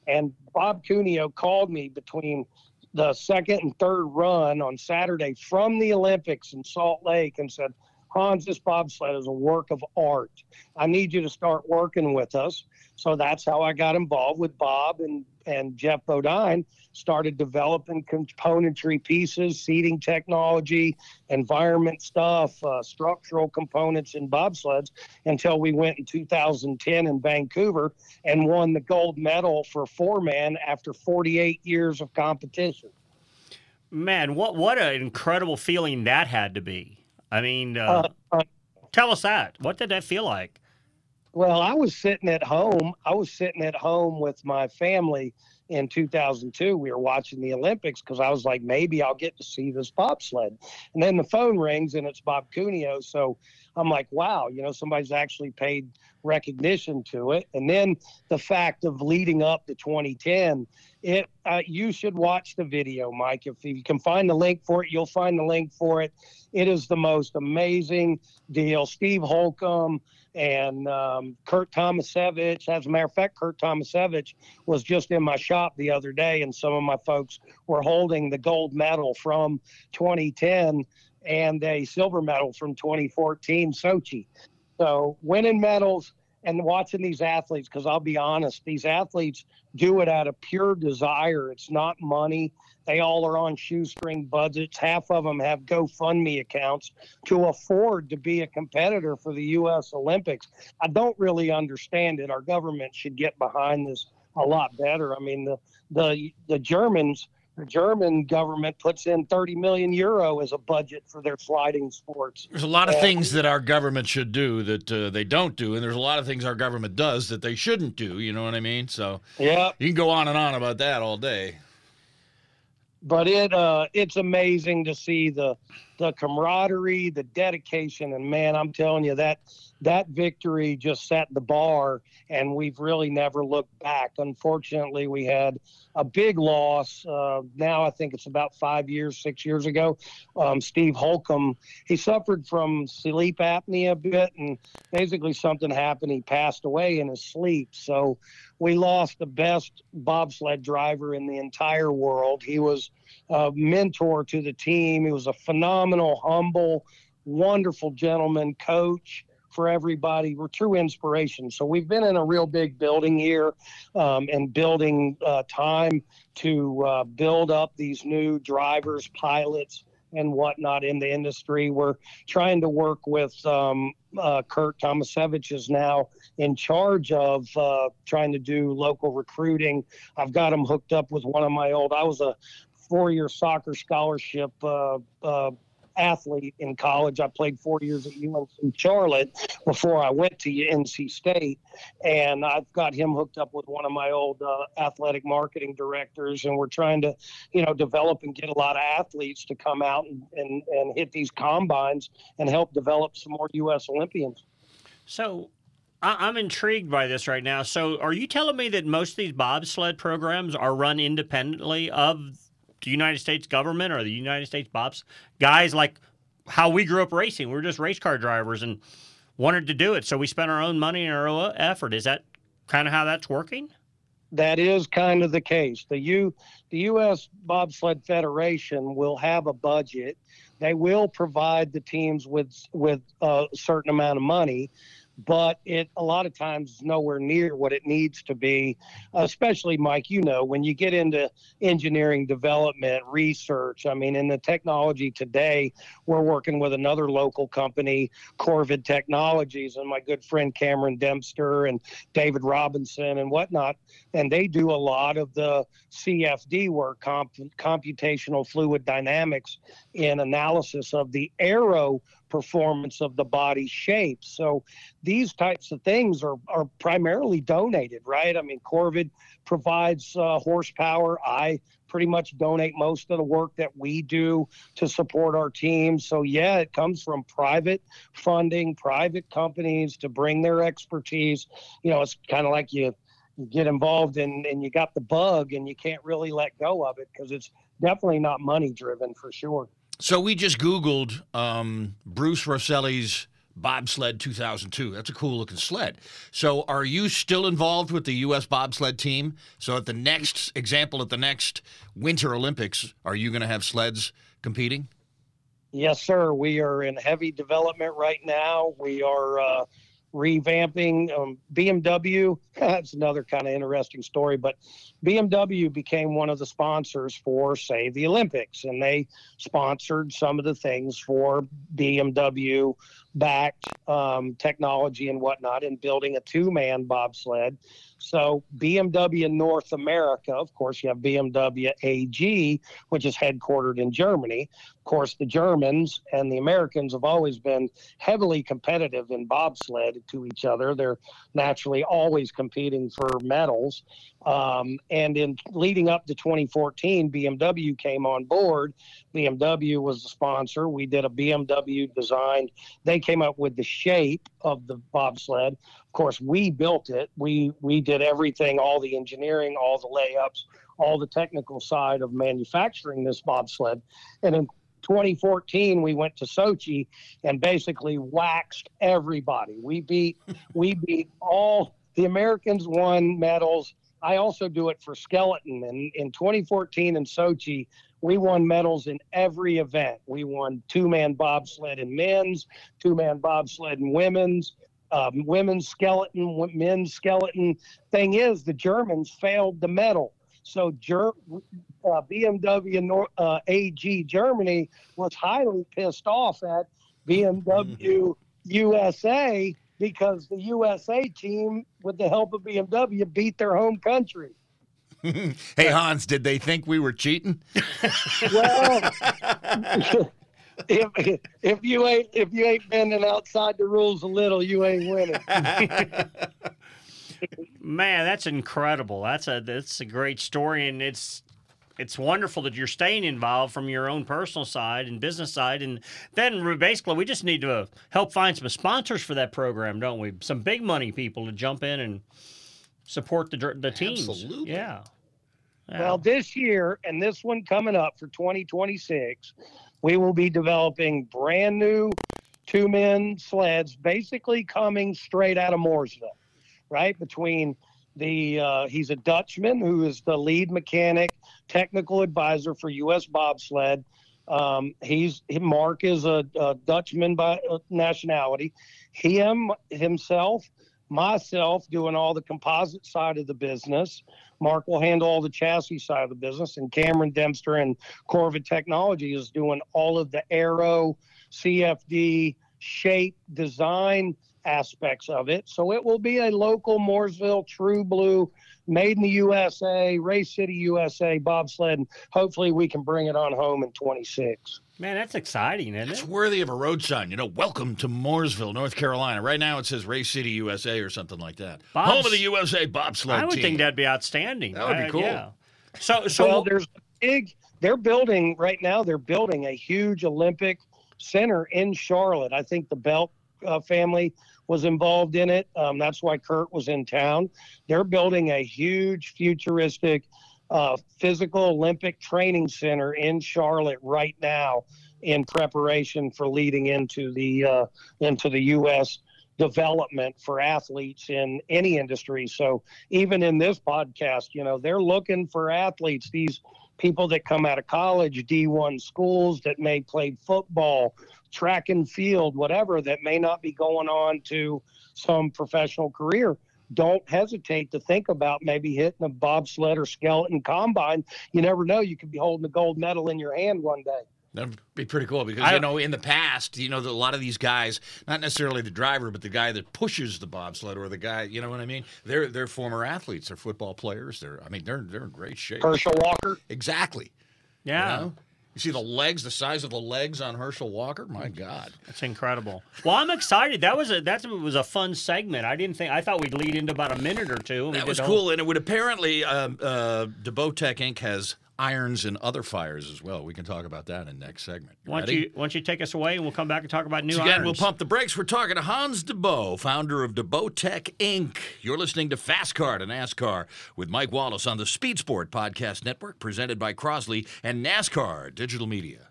And Bob Cuneo called me between the second and third run on Saturday from the Olympics in Salt Lake and said, Hans, this bobsled is a work of art. I need you to start working with us. So that's how I got involved with Bob and, and Jeff Bodine, started developing componentry pieces, seating technology, environment stuff, uh, structural components in bobsleds until we went in two thousand ten in Vancouver and won the gold medal for four-man after forty-eight years of competition. Man, what, what an incredible feeling that had to be. I mean, uh, uh, tell us that. What did that feel like? Well, I was sitting at home. I was sitting at home with my family in two thousand two. We were watching the Olympics because I was like, maybe I'll get to see this bobsled. And then the phone rings, and it's Bob Cuneo. So I'm like, wow, you know, somebody's actually paid recognition to it. And then the fact of leading up to twenty ten, it uh, you should watch the video, Mike. If you can find the link for it, you'll find the link for it. It is the most amazing deal. Steve Holcomb and um, Kurt Tomasevich, as a matter of fact, Kurt Tomasevich was just in my shop the other day, and some of my folks were holding the gold medal from twenty ten and a silver medal from twenty fourteen Sochi. So winning medals and watching these athletes, because I'll be honest, these athletes do it out of pure desire. It's not money. They all are on shoestring budgets. Half of them have GoFundMe accounts to afford to be a competitor for the U S Olympics. I don't really understand it. Our government should get behind this a lot better. I mean, the the the Germans the German government puts in thirty million euro as a budget for their sliding sports. There's a lot of and, things that our government should do that uh, they don't do, and there's a lot of things our government does that they shouldn't do. You know what I mean? So yeah, you can go on and on about that all day. But it uh, it's amazing to see the the camaraderie, the dedication, and man, I'm telling you that that victory just set the bar, and we've really never looked back. Unfortunately, we had a big loss. Uh, now I think it's about five years, six years ago. Um, Steve Holcomb, he suffered from sleep apnea a bit, and basically something happened. He passed away in his sleep. So we lost the best bobsled driver in the entire world. He was a mentor to the team. He was a phenomenal, humble, wonderful gentleman, coach for everybody. We're true inspiration. So we've been in a real big building here um, and building uh, time to uh, build up these new drivers, pilots, and whatnot in the industry. We're trying to work with um, uh, Kurt Tomasevich is now in charge of uh, trying to do local recruiting. I've got him hooked up with one of my old, I was a four-year soccer scholarship uh, uh, athlete in college. I played four years at U N C Charlotte before I went to N C State, and I've got him hooked up with one of my old uh, athletic marketing directors, and we're trying to, you know, develop and get a lot of athletes to come out and, and, and hit these combines and help develop some more U S Olympians. So I'm intrigued by this right now. So are you telling me that most of these bobsled programs are run independently of the United States government or the United States bobs guys, like how we grew up racing? We were just race car drivers and wanted to do it, so we spent our own money and our own effort. Is that kind of how that's working? That is kind of the case. The U, the U S Bobsled Federation will have a budget. They will provide the teams with with a certain amount of money, but it a lot of times is nowhere near what it needs to be, especially, Mike, you know, when you get into engineering development, research. I mean, in the technology today, we're working with another local company, Corvid Technologies, and my good friend Cameron Dempster and David Robinson and whatnot, and they do a lot of the C F D work, comp- computational fluid dynamics, in analysis of the aero performance of the body shape. So these types of things are, are primarily donated, right? I mean, Corvid provides uh, horsepower. I pretty much donate most of the work that we do to support our team. So yeah, it comes from private funding, private companies to bring their expertise. You know, it's kind of like you, you get involved in, and you got the bug and you can't really let go of it because it's definitely not money driven, for sure. So we just Googled um, Bruce Rosselli's Bobsled two thousand two. That's a cool-looking sled. So are you still involved with the U S Bobsled team? So at the next example, at the next Winter Olympics, are you going to have sleds competing? Yes, sir. We are in heavy development right now. We are uh, revamping um, B M W. That's another kind of interesting story, but B M W became one of the sponsors for, say, the Olympics, and they sponsored some of the things for B M W-backed um, technology and whatnot in building a two-man bobsled. So B M W North America, of course, you have B M W A G, which is headquartered in Germany. Of course, the Germans and the Americans have always been heavily competitive in bobsled to each other. They're naturally always competing for medals. Um, and in leading up to twenty fourteen, B M W came on board. B M W was the sponsor. We did a B M W design. They came up with the shape of the bobsled. Of course, we built it. We we did everything, all the engineering, all the layups, all the technical side of manufacturing this bobsled. And in twenty fourteen, we went to Sochi and basically waxed everybody. We beat we beat all the Americans, won medals. I also do it for skeleton. And in twenty fourteen in Sochi, we won medals in every event. We won two-man bobsled in men's, two-man bobsled in women's, um, women's skeleton, men's skeleton. Thing is, the Germans failed the medal. So Ger- uh, B M W Nor- uh, A G Germany was highly pissed off at B M W U S A, because the U S A team, with the help of B M W, beat their home country. Hey, Hans, did they think we were cheating? Well, if, if you ain't if you ain't bending outside the rules a little, you ain't winning. Man, that's incredible. That's a that's a great story, and it's it's wonderful that you're staying involved from your own personal side and business side. And then basically we just need to help find some sponsors for that program, don't we? Some big money people to jump in and support the the teams. Absolutely. Yeah. yeah. Well, this year and this one coming up for twenty twenty-six, we will be developing brand new two-man sleds, basically coming straight out of Mooresville, right? Between the, uh, he's a Dutchman who is the lead mechanic, technical advisor for U S Bobsled. Um, he's Mark is a, a Dutchman by nationality. Him, himself, myself doing all the composite side of the business. Mark will handle all the chassis side of the business. And Cameron Dempster and Corvid Technologies is doing all of the aero, C F D, shape, design aspects of it. So it will be a local Mooresville, true blue, made in the U S A, Race City, U S A, bobsled, and hopefully we can bring it on home in twenty-six. Man, that's exciting, isn't it? It's worthy of a road sign. You know, welcome to Mooresville, North Carolina. Right now it says Race City, U S A or something like that. Bob's, home of the U S A bobsled team. I would team. think that'd be outstanding. That would uh, be cool. Yeah. So, so well, there's a big, they're building, right now they're building a huge Olympic center in Charlotte. I think the Belt uh, family was involved in it. Um, that's why Kurt was in town. They're building a huge futuristic uh, physical Olympic training center in Charlotte right now in preparation for leading into the uh, into the U S development for athletes in any industry. So even in this podcast, you know, they're looking for athletes, these people that come out of college, D one schools that may play football, track and field, whatever, that may not be going on to some professional career. Don't hesitate to think about maybe hitting a bobsled or skeleton combine. You never know. You could be holding a gold medal in your hand one day. That'd be pretty cool because, I, you know, in the past, you know, a lot of these guys, not necessarily the driver, but the guy that pushes the bobsled or the guy, you know what I mean? They're they're former athletes. They're football players. They're I mean, they're, they're in great shape. Herschel Walker. Exactly. Yeah. You know? You see the legs, the size of the legs on Herschel Walker? My God. That's incredible. Well, I'm excited. That was a that was a fun segment. I didn't think I thought we'd lead into about a minute or two. That was cool. And it would apparently um, uh, deBotech Incorporated has irons and other fires as well. We can talk about that in next segment. You why, don't you, why don't you take us away and we'll come back and talk about new so again, irons. Again, we'll pump the brakes. We're talking to Hans deBot, founder of deBotech Incorporated. You're listening to Fast Car to NASCAR with Mike Wallace on the SpeedSport Podcast Network, presented by Crosley and NASCAR Digital Media.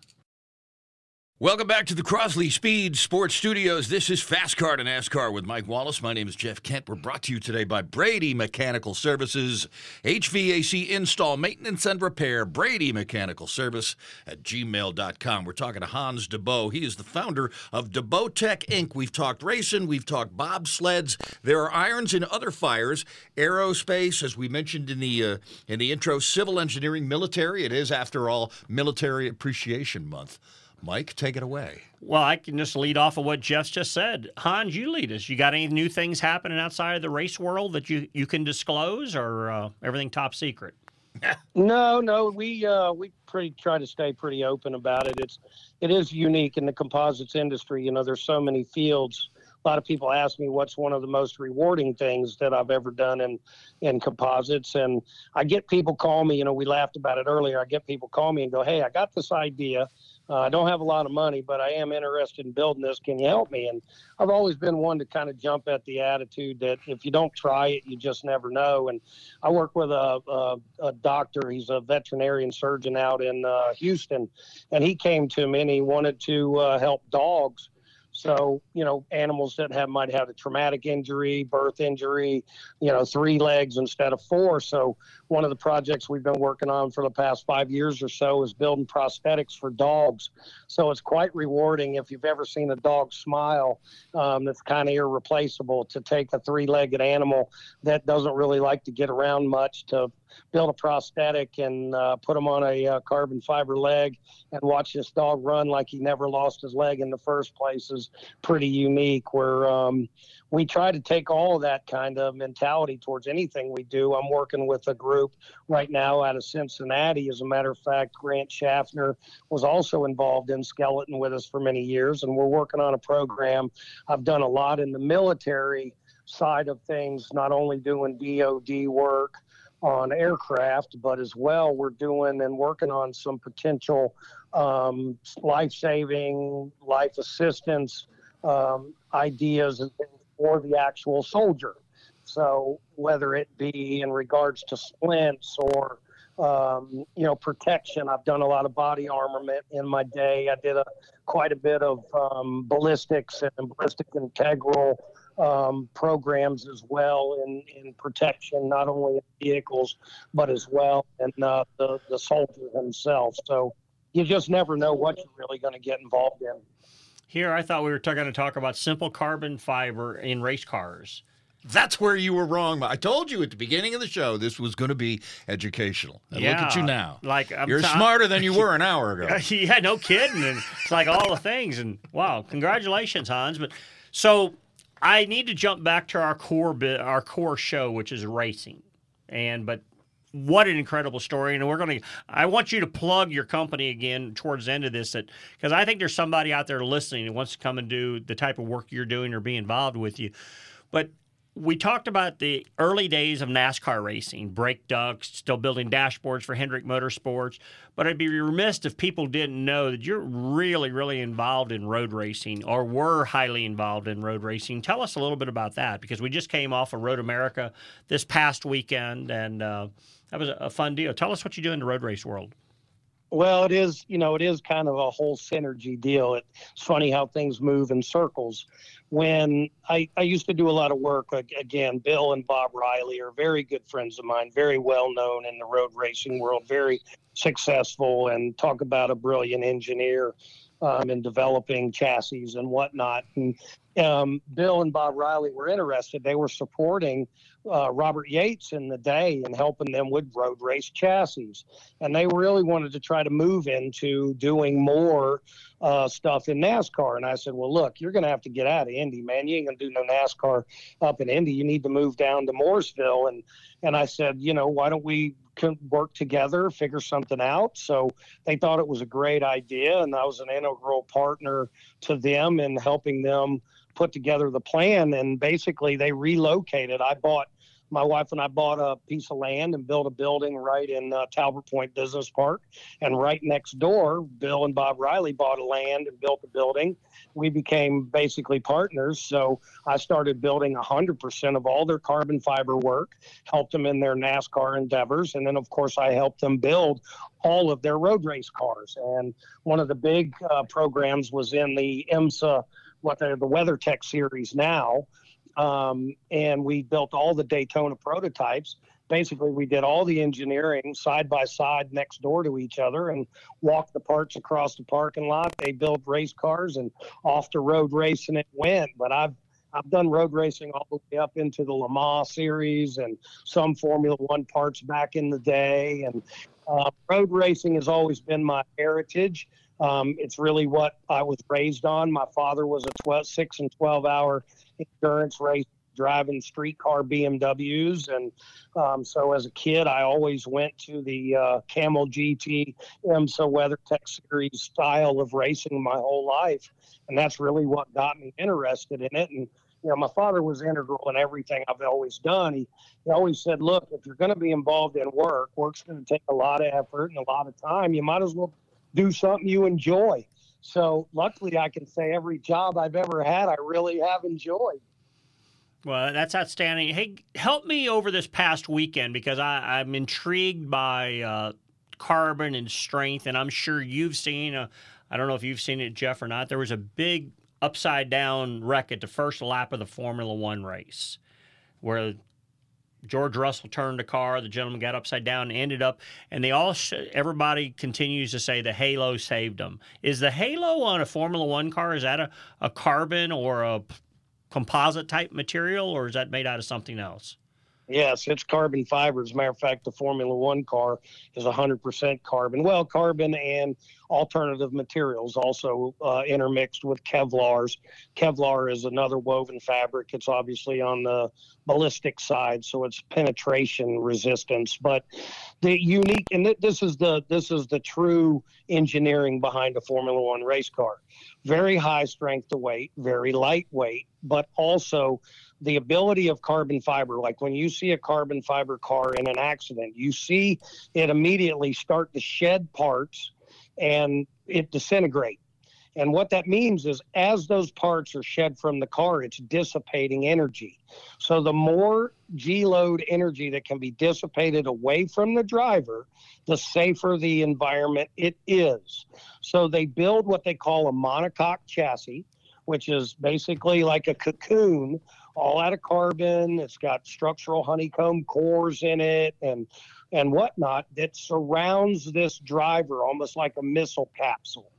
Welcome back to the Crosley Speed Sports Studios. This is Fast Car to NASCAR with Mike Wallace. My name is Jeff Kent. We're brought to you today by Brady Mechanical Services, H V A C install, maintenance, and repair, Brady Mechanical Service at gmail dot com. We're talking to Hans deBot. He is the founder of deBotech Incorporated. We've talked racing. We've talked bobsleds. There are irons and other fires, aerospace, as we mentioned in the, uh, in the intro, civil engineering, military. It is, after all, Military Appreciation Month. Mike, take it away. Well, I can just lead off of what Jeff just said. Hans, you lead us. You got any new things happening outside of the race world that you, you can disclose, or uh, everything top secret? no, no, we uh, we pretty try to stay pretty open about it. It's it is unique in the composites industry. You know, there's so many fields. A lot of people ask me what's one of the most rewarding things that I've ever done in, in composites. And I get people call me, you know, we laughed about it earlier. I get people call me and go, hey, I got this idea. Uh, I don't have a lot of money, but I am interested in building this. Can you help me? And I've always been one to kind of jump at the attitude that if you don't try it, you just never know. And I work with a, a, a doctor. He's a veterinarian surgeon out in uh, Houston. And he came to me and he wanted to uh, help dogs. So, you know, animals that have might have a traumatic injury, birth injury, you know, three legs instead of four. So one of the projects we've been working on for the past five years or so is building prosthetics for dogs. So it's quite rewarding if you've ever seen a dog smile. Um, that's kind of irreplaceable to take a three-legged animal that doesn't really like to get around much to build a prosthetic and uh, put him on a uh, carbon fiber leg and watch this dog run like he never lost his leg in the first place is pretty unique. Where um, we try to take all of that kind of mentality towards anything we do. I'm working with a group right now out of Cincinnati. As a matter of fact, Grant Schaffner was also involved in skeleton with us for many years, and we're working on a program. I've done a lot in the military side of things, not only doing D O D work on aircraft, but as well we're doing and working on some potential um, life-saving, life assistance um, ideas for the actual soldier. So whether it be in regards to splints or Um, you know, protection. I've done a lot of body armament in my day. I did a quite a bit of um, ballistics and ballistic integral um, programs as well in, in protection, not only in vehicles, but as well in uh, the, the soldier himself. So you just never know what you're really going to get involved in. Here, I thought we were t- going to talk about simple carbon fiber in race cars. That's where you were wrong. I told you at the beginning of the show this was going to be educational. And yeah, look at you now. Like I'm You're t- smarter than you were an hour ago. Yeah, no kidding. And it's like all the things. And wow, congratulations, Hans. But so I need to jump back to our core bit, our core show, which is racing. And but what an incredible story. And we're going to I want you to plug your company again towards the end of this, that because I think there's somebody out there listening who wants to come and do the type of work you're doing or be involved with you. But we talked about the early days of NASCAR racing, brake ducts, still building dashboards for Hendrick Motorsports. But I'd be remiss if people didn't know that you're really, really involved in road racing or were highly involved in road racing. Tell us a little bit about that, because we just came off of Road America this past weekend, and uh, that was a fun deal. Tell us what you do in the road race world. Well, it is, you know, it is kind of a whole synergy deal. It's funny how things move in circles. When I, I used to do a lot of work, again, Bill and Bob Riley are very good friends of mine, very well known in the road racing world, very successful, and talk about a brilliant engineer um, in developing chassis and whatnot. And um, Bill and Bob Riley were interested. They were supporting Uh, Robert Yates in the day and helping them with road race chassis. And they really wanted to try to move into doing more uh, stuff in NASCAR. And I said, well, look, you're going to have to get out of Indy, man. You ain't going to do no NASCAR up in Indy. You need to move down to Mooresville. And, and I said, you know, why don't we work together, figure something out? So they thought it was a great idea. And I was an integral partner to them in helping them put together the plan, and basically they relocated. I bought, my wife and I bought a piece of land and built a building right in uh, Talbot Point Business Park, and right next door, Bill and Bob Riley bought a land and built a building. We became basically partners, so I started building one hundred percent of all their carbon fiber work, helped them in their NASCAR endeavors, and then, of course, I helped them build all of their road race cars. And one of the big uh, programs was in the IMSA, what they're the WeatherTech series now. Um, and we built all the Daytona prototypes. Basically, we did all the engineering side by side next door to each other and walked the parts across the parking lot. They built race cars and off the road racing it went. But I've I've done road racing all the way up into the Le Mans series and some Formula One parts back in the day. And uh, road racing has always been my heritage. Um, it's really what I was raised on. My father was a twelve, six and twelve hour endurance race driving streetcar B M Ws. And um, so as a kid, I always went to the uh, Camel G T IMSA WeatherTech series style of racing my whole life. And that's really what got me interested in it. And, you know, my father was integral in everything I've always done. He, he always said, look, if you're going to be involved in work, work's going to take a lot of effort and a lot of time. You might as well do something you enjoy. So luckily I can say every job I've ever had, I really have enjoyed. Well, that's outstanding. Hey, help me over this past weekend, because I, I'm intrigued by uh, carbon and strength. And I'm sure you've seen, a, I don't know if you've seen it, Jeff, or not. There was a big upside down wreck at the first lap of the Formula One race where George Russell turned a car, the gentleman got upside down and ended up, and they all, sh- everybody continues to say the halo saved them. Is the halo on a Formula One car, is that a, a carbon or a p- composite type material, or is that made out of something else? Yes, it's carbon fiber. As a matter of fact, the Formula One car is one hundred percent carbon. Well, carbon and alternative materials also uh, intermixed with Kevlar's. Kevlar is another woven fabric. It's obviously on the ballistic side, so it's penetration resistance. But the unique, and th- this is the this is the true engineering behind a Formula One race car. Very high strength to weight, very lightweight, but also the ability of carbon fiber. Like when you see a carbon fiber car in an accident, you see it immediately start to shed parts and it disintegrate. And what that means is as those parts are shed from the car, it's dissipating energy. So the more G-load energy that can be dissipated away from the driver, the safer the environment it is. So they build what they call a monocoque chassis, which is basically like a cocoon, all out of carbon. It's got structural honeycomb cores in it and and whatnot that surrounds this driver almost like a missile capsule.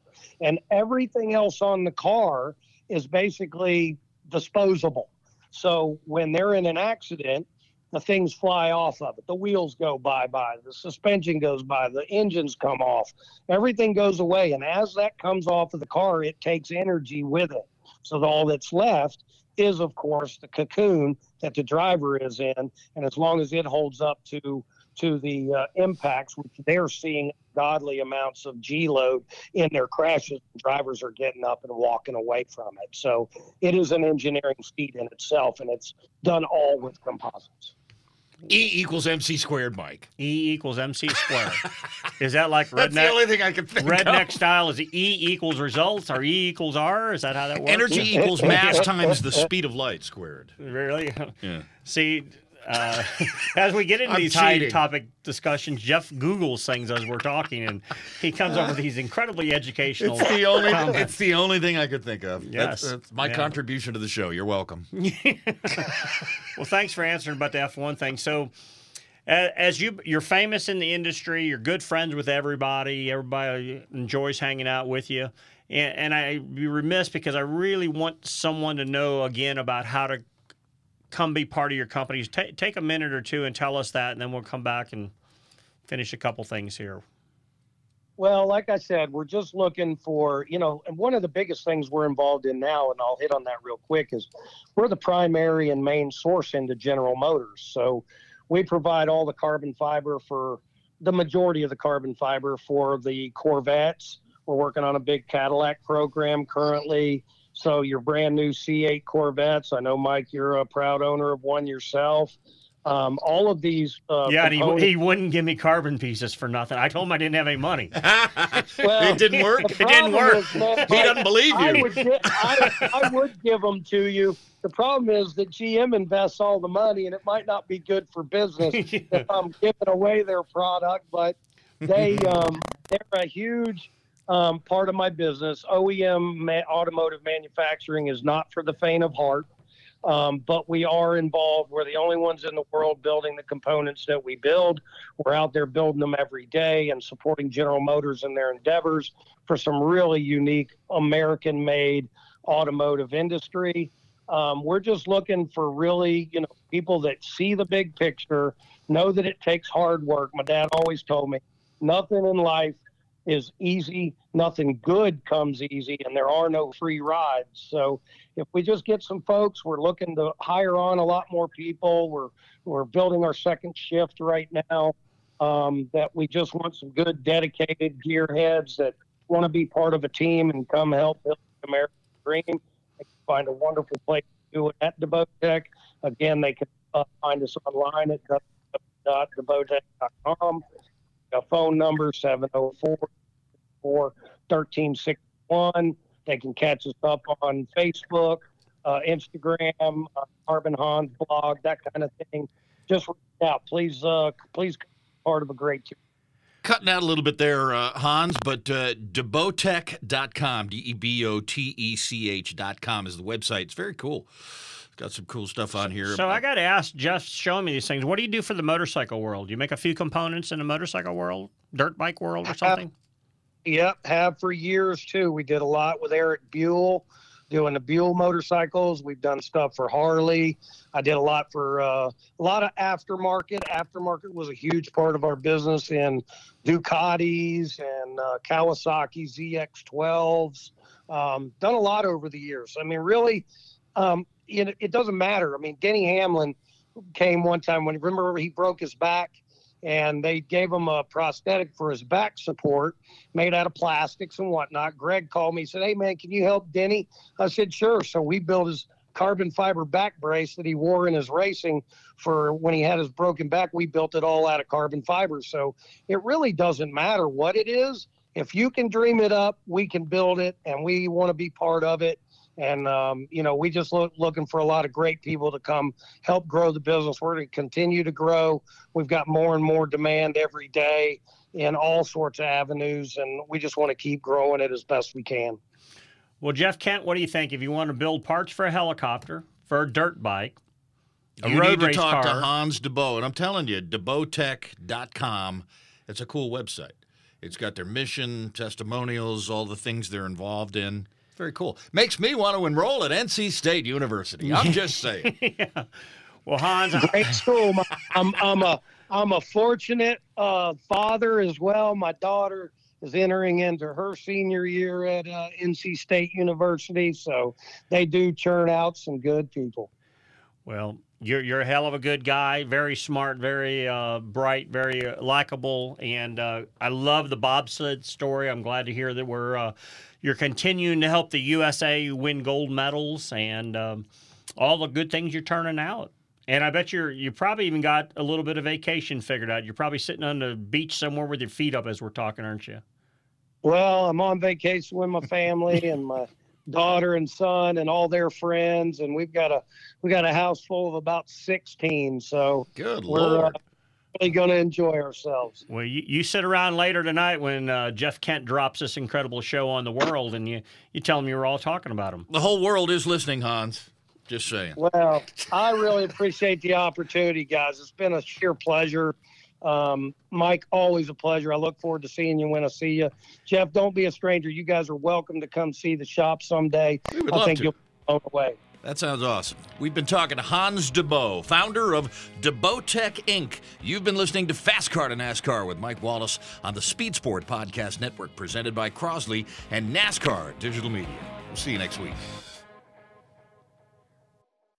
And everything else on the car is basically disposable. So when they're in an accident, the things fly off of it. The wheels go bye-bye. The suspension goes by. The engines come off. Everything goes away. And as that comes off of the car, it takes energy with it. So all that's left is, of course, the cocoon that the driver is in. And as long as it holds up to to the uh, impacts, which they're seeing godly amounts of G-load in their crashes, drivers are getting up and walking away from it. So it is an engineering feat in itself, and it's done all with composites. E equals M C squared, Mike. E equals M C squared. Is that like redneck? That's the only thing I can think redneck of. Redneck style is E equals results or E equals R? Is that how that works? Energy equals mass times the speed of light squared. Really? Yeah. See, uh, as we get into I'm these cheating. high-topic discussions, Jeff Googles things as we're talking, and he comes up with these incredibly educational it's the only comments. It's the only thing I could think of. Yes. That's, that's my yeah. contribution to the show. You're welcome. Well, thanks for answering about the F one thing. So, uh, as you, you're famous in the industry, you're good friends with everybody, everybody enjoys hanging out with you, and, and I'd be remiss because I really want someone to know, again, about how to come be part of your company. T- take a minute or two and tell us that, and then we'll come back and finish a couple things here. Well, like I said, we're just looking for, you know, and one of the biggest things we're involved in now, and I'll hit on that real quick, is we're the primary and main source into General Motors. So we provide all the carbon fiber for the majority of the carbon fiber for the Corvettes. We're working on a big Cadillac program currently. So your brand new C eight Corvettes, I know, Mike, you're a proud owner of one yourself. Um, all of these. Uh, yeah, and he, he wouldn't give me carbon pieces for nothing. I told him I didn't have any money. Well, it didn't work. It didn't work. That, he doesn't believe you. I would, get, I, I would give them to you. The problem is that G M invests all the money, and it might not be good for business yeah. if I'm giving away their product. But they um, they're a huge Um, part of my business. O E M ma- automotive manufacturing is not for the faint of heart, um, but we are involved. We're the only ones in the world building the components that we build. We're out there building them every day and supporting General Motors in their endeavors for some really unique American-made automotive industry. Um, we're just looking for really, you know, people that see the big picture, know that it takes hard work. My dad always told me, nothing in life is easy, nothing good comes easy, and there are no free rides. So if we just get some folks, we're looking to hire on a lot more people. We're we're building our second shift right now, um, that we just want some good, dedicated gearheads that want to be part of a team and come help build the American dream. They can find a wonderful place to do it at deBotech. Again, they can uh, find us online at w w w dot debotech dot com. A phone number, seven oh four, four one three six one. They can catch us up on Facebook, uh, Instagram, uh, Carbon Hans blog, that kind of thing. Just reach out. Please, uh, please be part of a great team. Cutting out a little bit there, uh, Hans, but uh, debotech dot com, D E B O T E C H dot com is the website. It's very cool. Got some cool stuff on here. So I got to ask, Jeff, showing me these things, what do you do for the motorcycle world? You make a few components in the motorcycle world, dirt bike world or something? Have, yep, have for years, too. We did a lot with Eric Buell, doing the Buell motorcycles. We've done stuff for Harley. I did a lot for uh, a lot of aftermarket. Aftermarket was a huge part of our business in Ducatis and uh, Kawasaki Z X twelves. Um, done a lot over the years. I mean, really, um, it, it doesn't matter. I mean, Denny Hamlin came one time when, remember, he broke his back. And they gave him a prosthetic for his back support made out of plastics and whatnot. Greg called me, said, "Hey, man, can you help Denny?" I said, "Sure." So we built his carbon fiber back brace that he wore in his racing for when he had his broken back. We built it all out of carbon fiber. So it really doesn't matter what it is. If you can dream it up, we can build it, and we want to be part of it. And, um, you know, we just look looking for a lot of great people to come help grow the business. We're going to continue to grow. We've got more and more demand every day in all sorts of avenues, and we just want to keep growing it as best we can. Well, Jeff Kent, what do you think? If you want to build parts for a helicopter, for a dirt bike, a you road race car. You need to talk to Hans deBot. And I'm telling you, debotech dot com, it's a cool website. It's got their mission, testimonials, all the things they're involved in. Very cool. Makes me want to enroll at N C State University. I'm just saying. Yeah. Well, Hans, great school. I'm I'm a I'm a fortunate uh, father as well. My daughter is entering into her senior year at uh, N C State University, so they do churn out some good people. Well, you're you're a hell of a good guy. Very smart, very uh, bright, very uh, likable, and uh, I love the bobsled story. I'm glad to hear that we're. Uh, You're continuing to help the U S A win gold medals and um, all the good things you're turning out. And I bet you're you probably even got a little bit of vacation figured out. You're probably sitting on the beach somewhere with your feet up as we're talking, aren't you? Well, I'm on vacation with my family and my daughter and son and all their friends, and we've got a we got a house full of about sixteen. So good Lord. Really going to enjoy ourselves. Well, you, you sit around later tonight when uh, Jeff Kent drops this incredible show on the world, and you, you tell him you were all talking about him. The whole world is listening, Hans. Just saying. Well, I really appreciate the opportunity, guys. It's been a sheer pleasure. Um, Mike, always a pleasure. I look forward to seeing you when I see you. Jeff, don't be a stranger. You guys are welcome to come see the shop someday. We would I love think to. You'll be blown away. That sounds awesome. We've been talking to Hans deBot, founder of deBotech Incorporated. You've been listening to Fast Car to NASCAR with Mike Wallace on the SpeedSport Podcast Network, presented by Crosley and NASCAR Digital Media. We'll see you next week.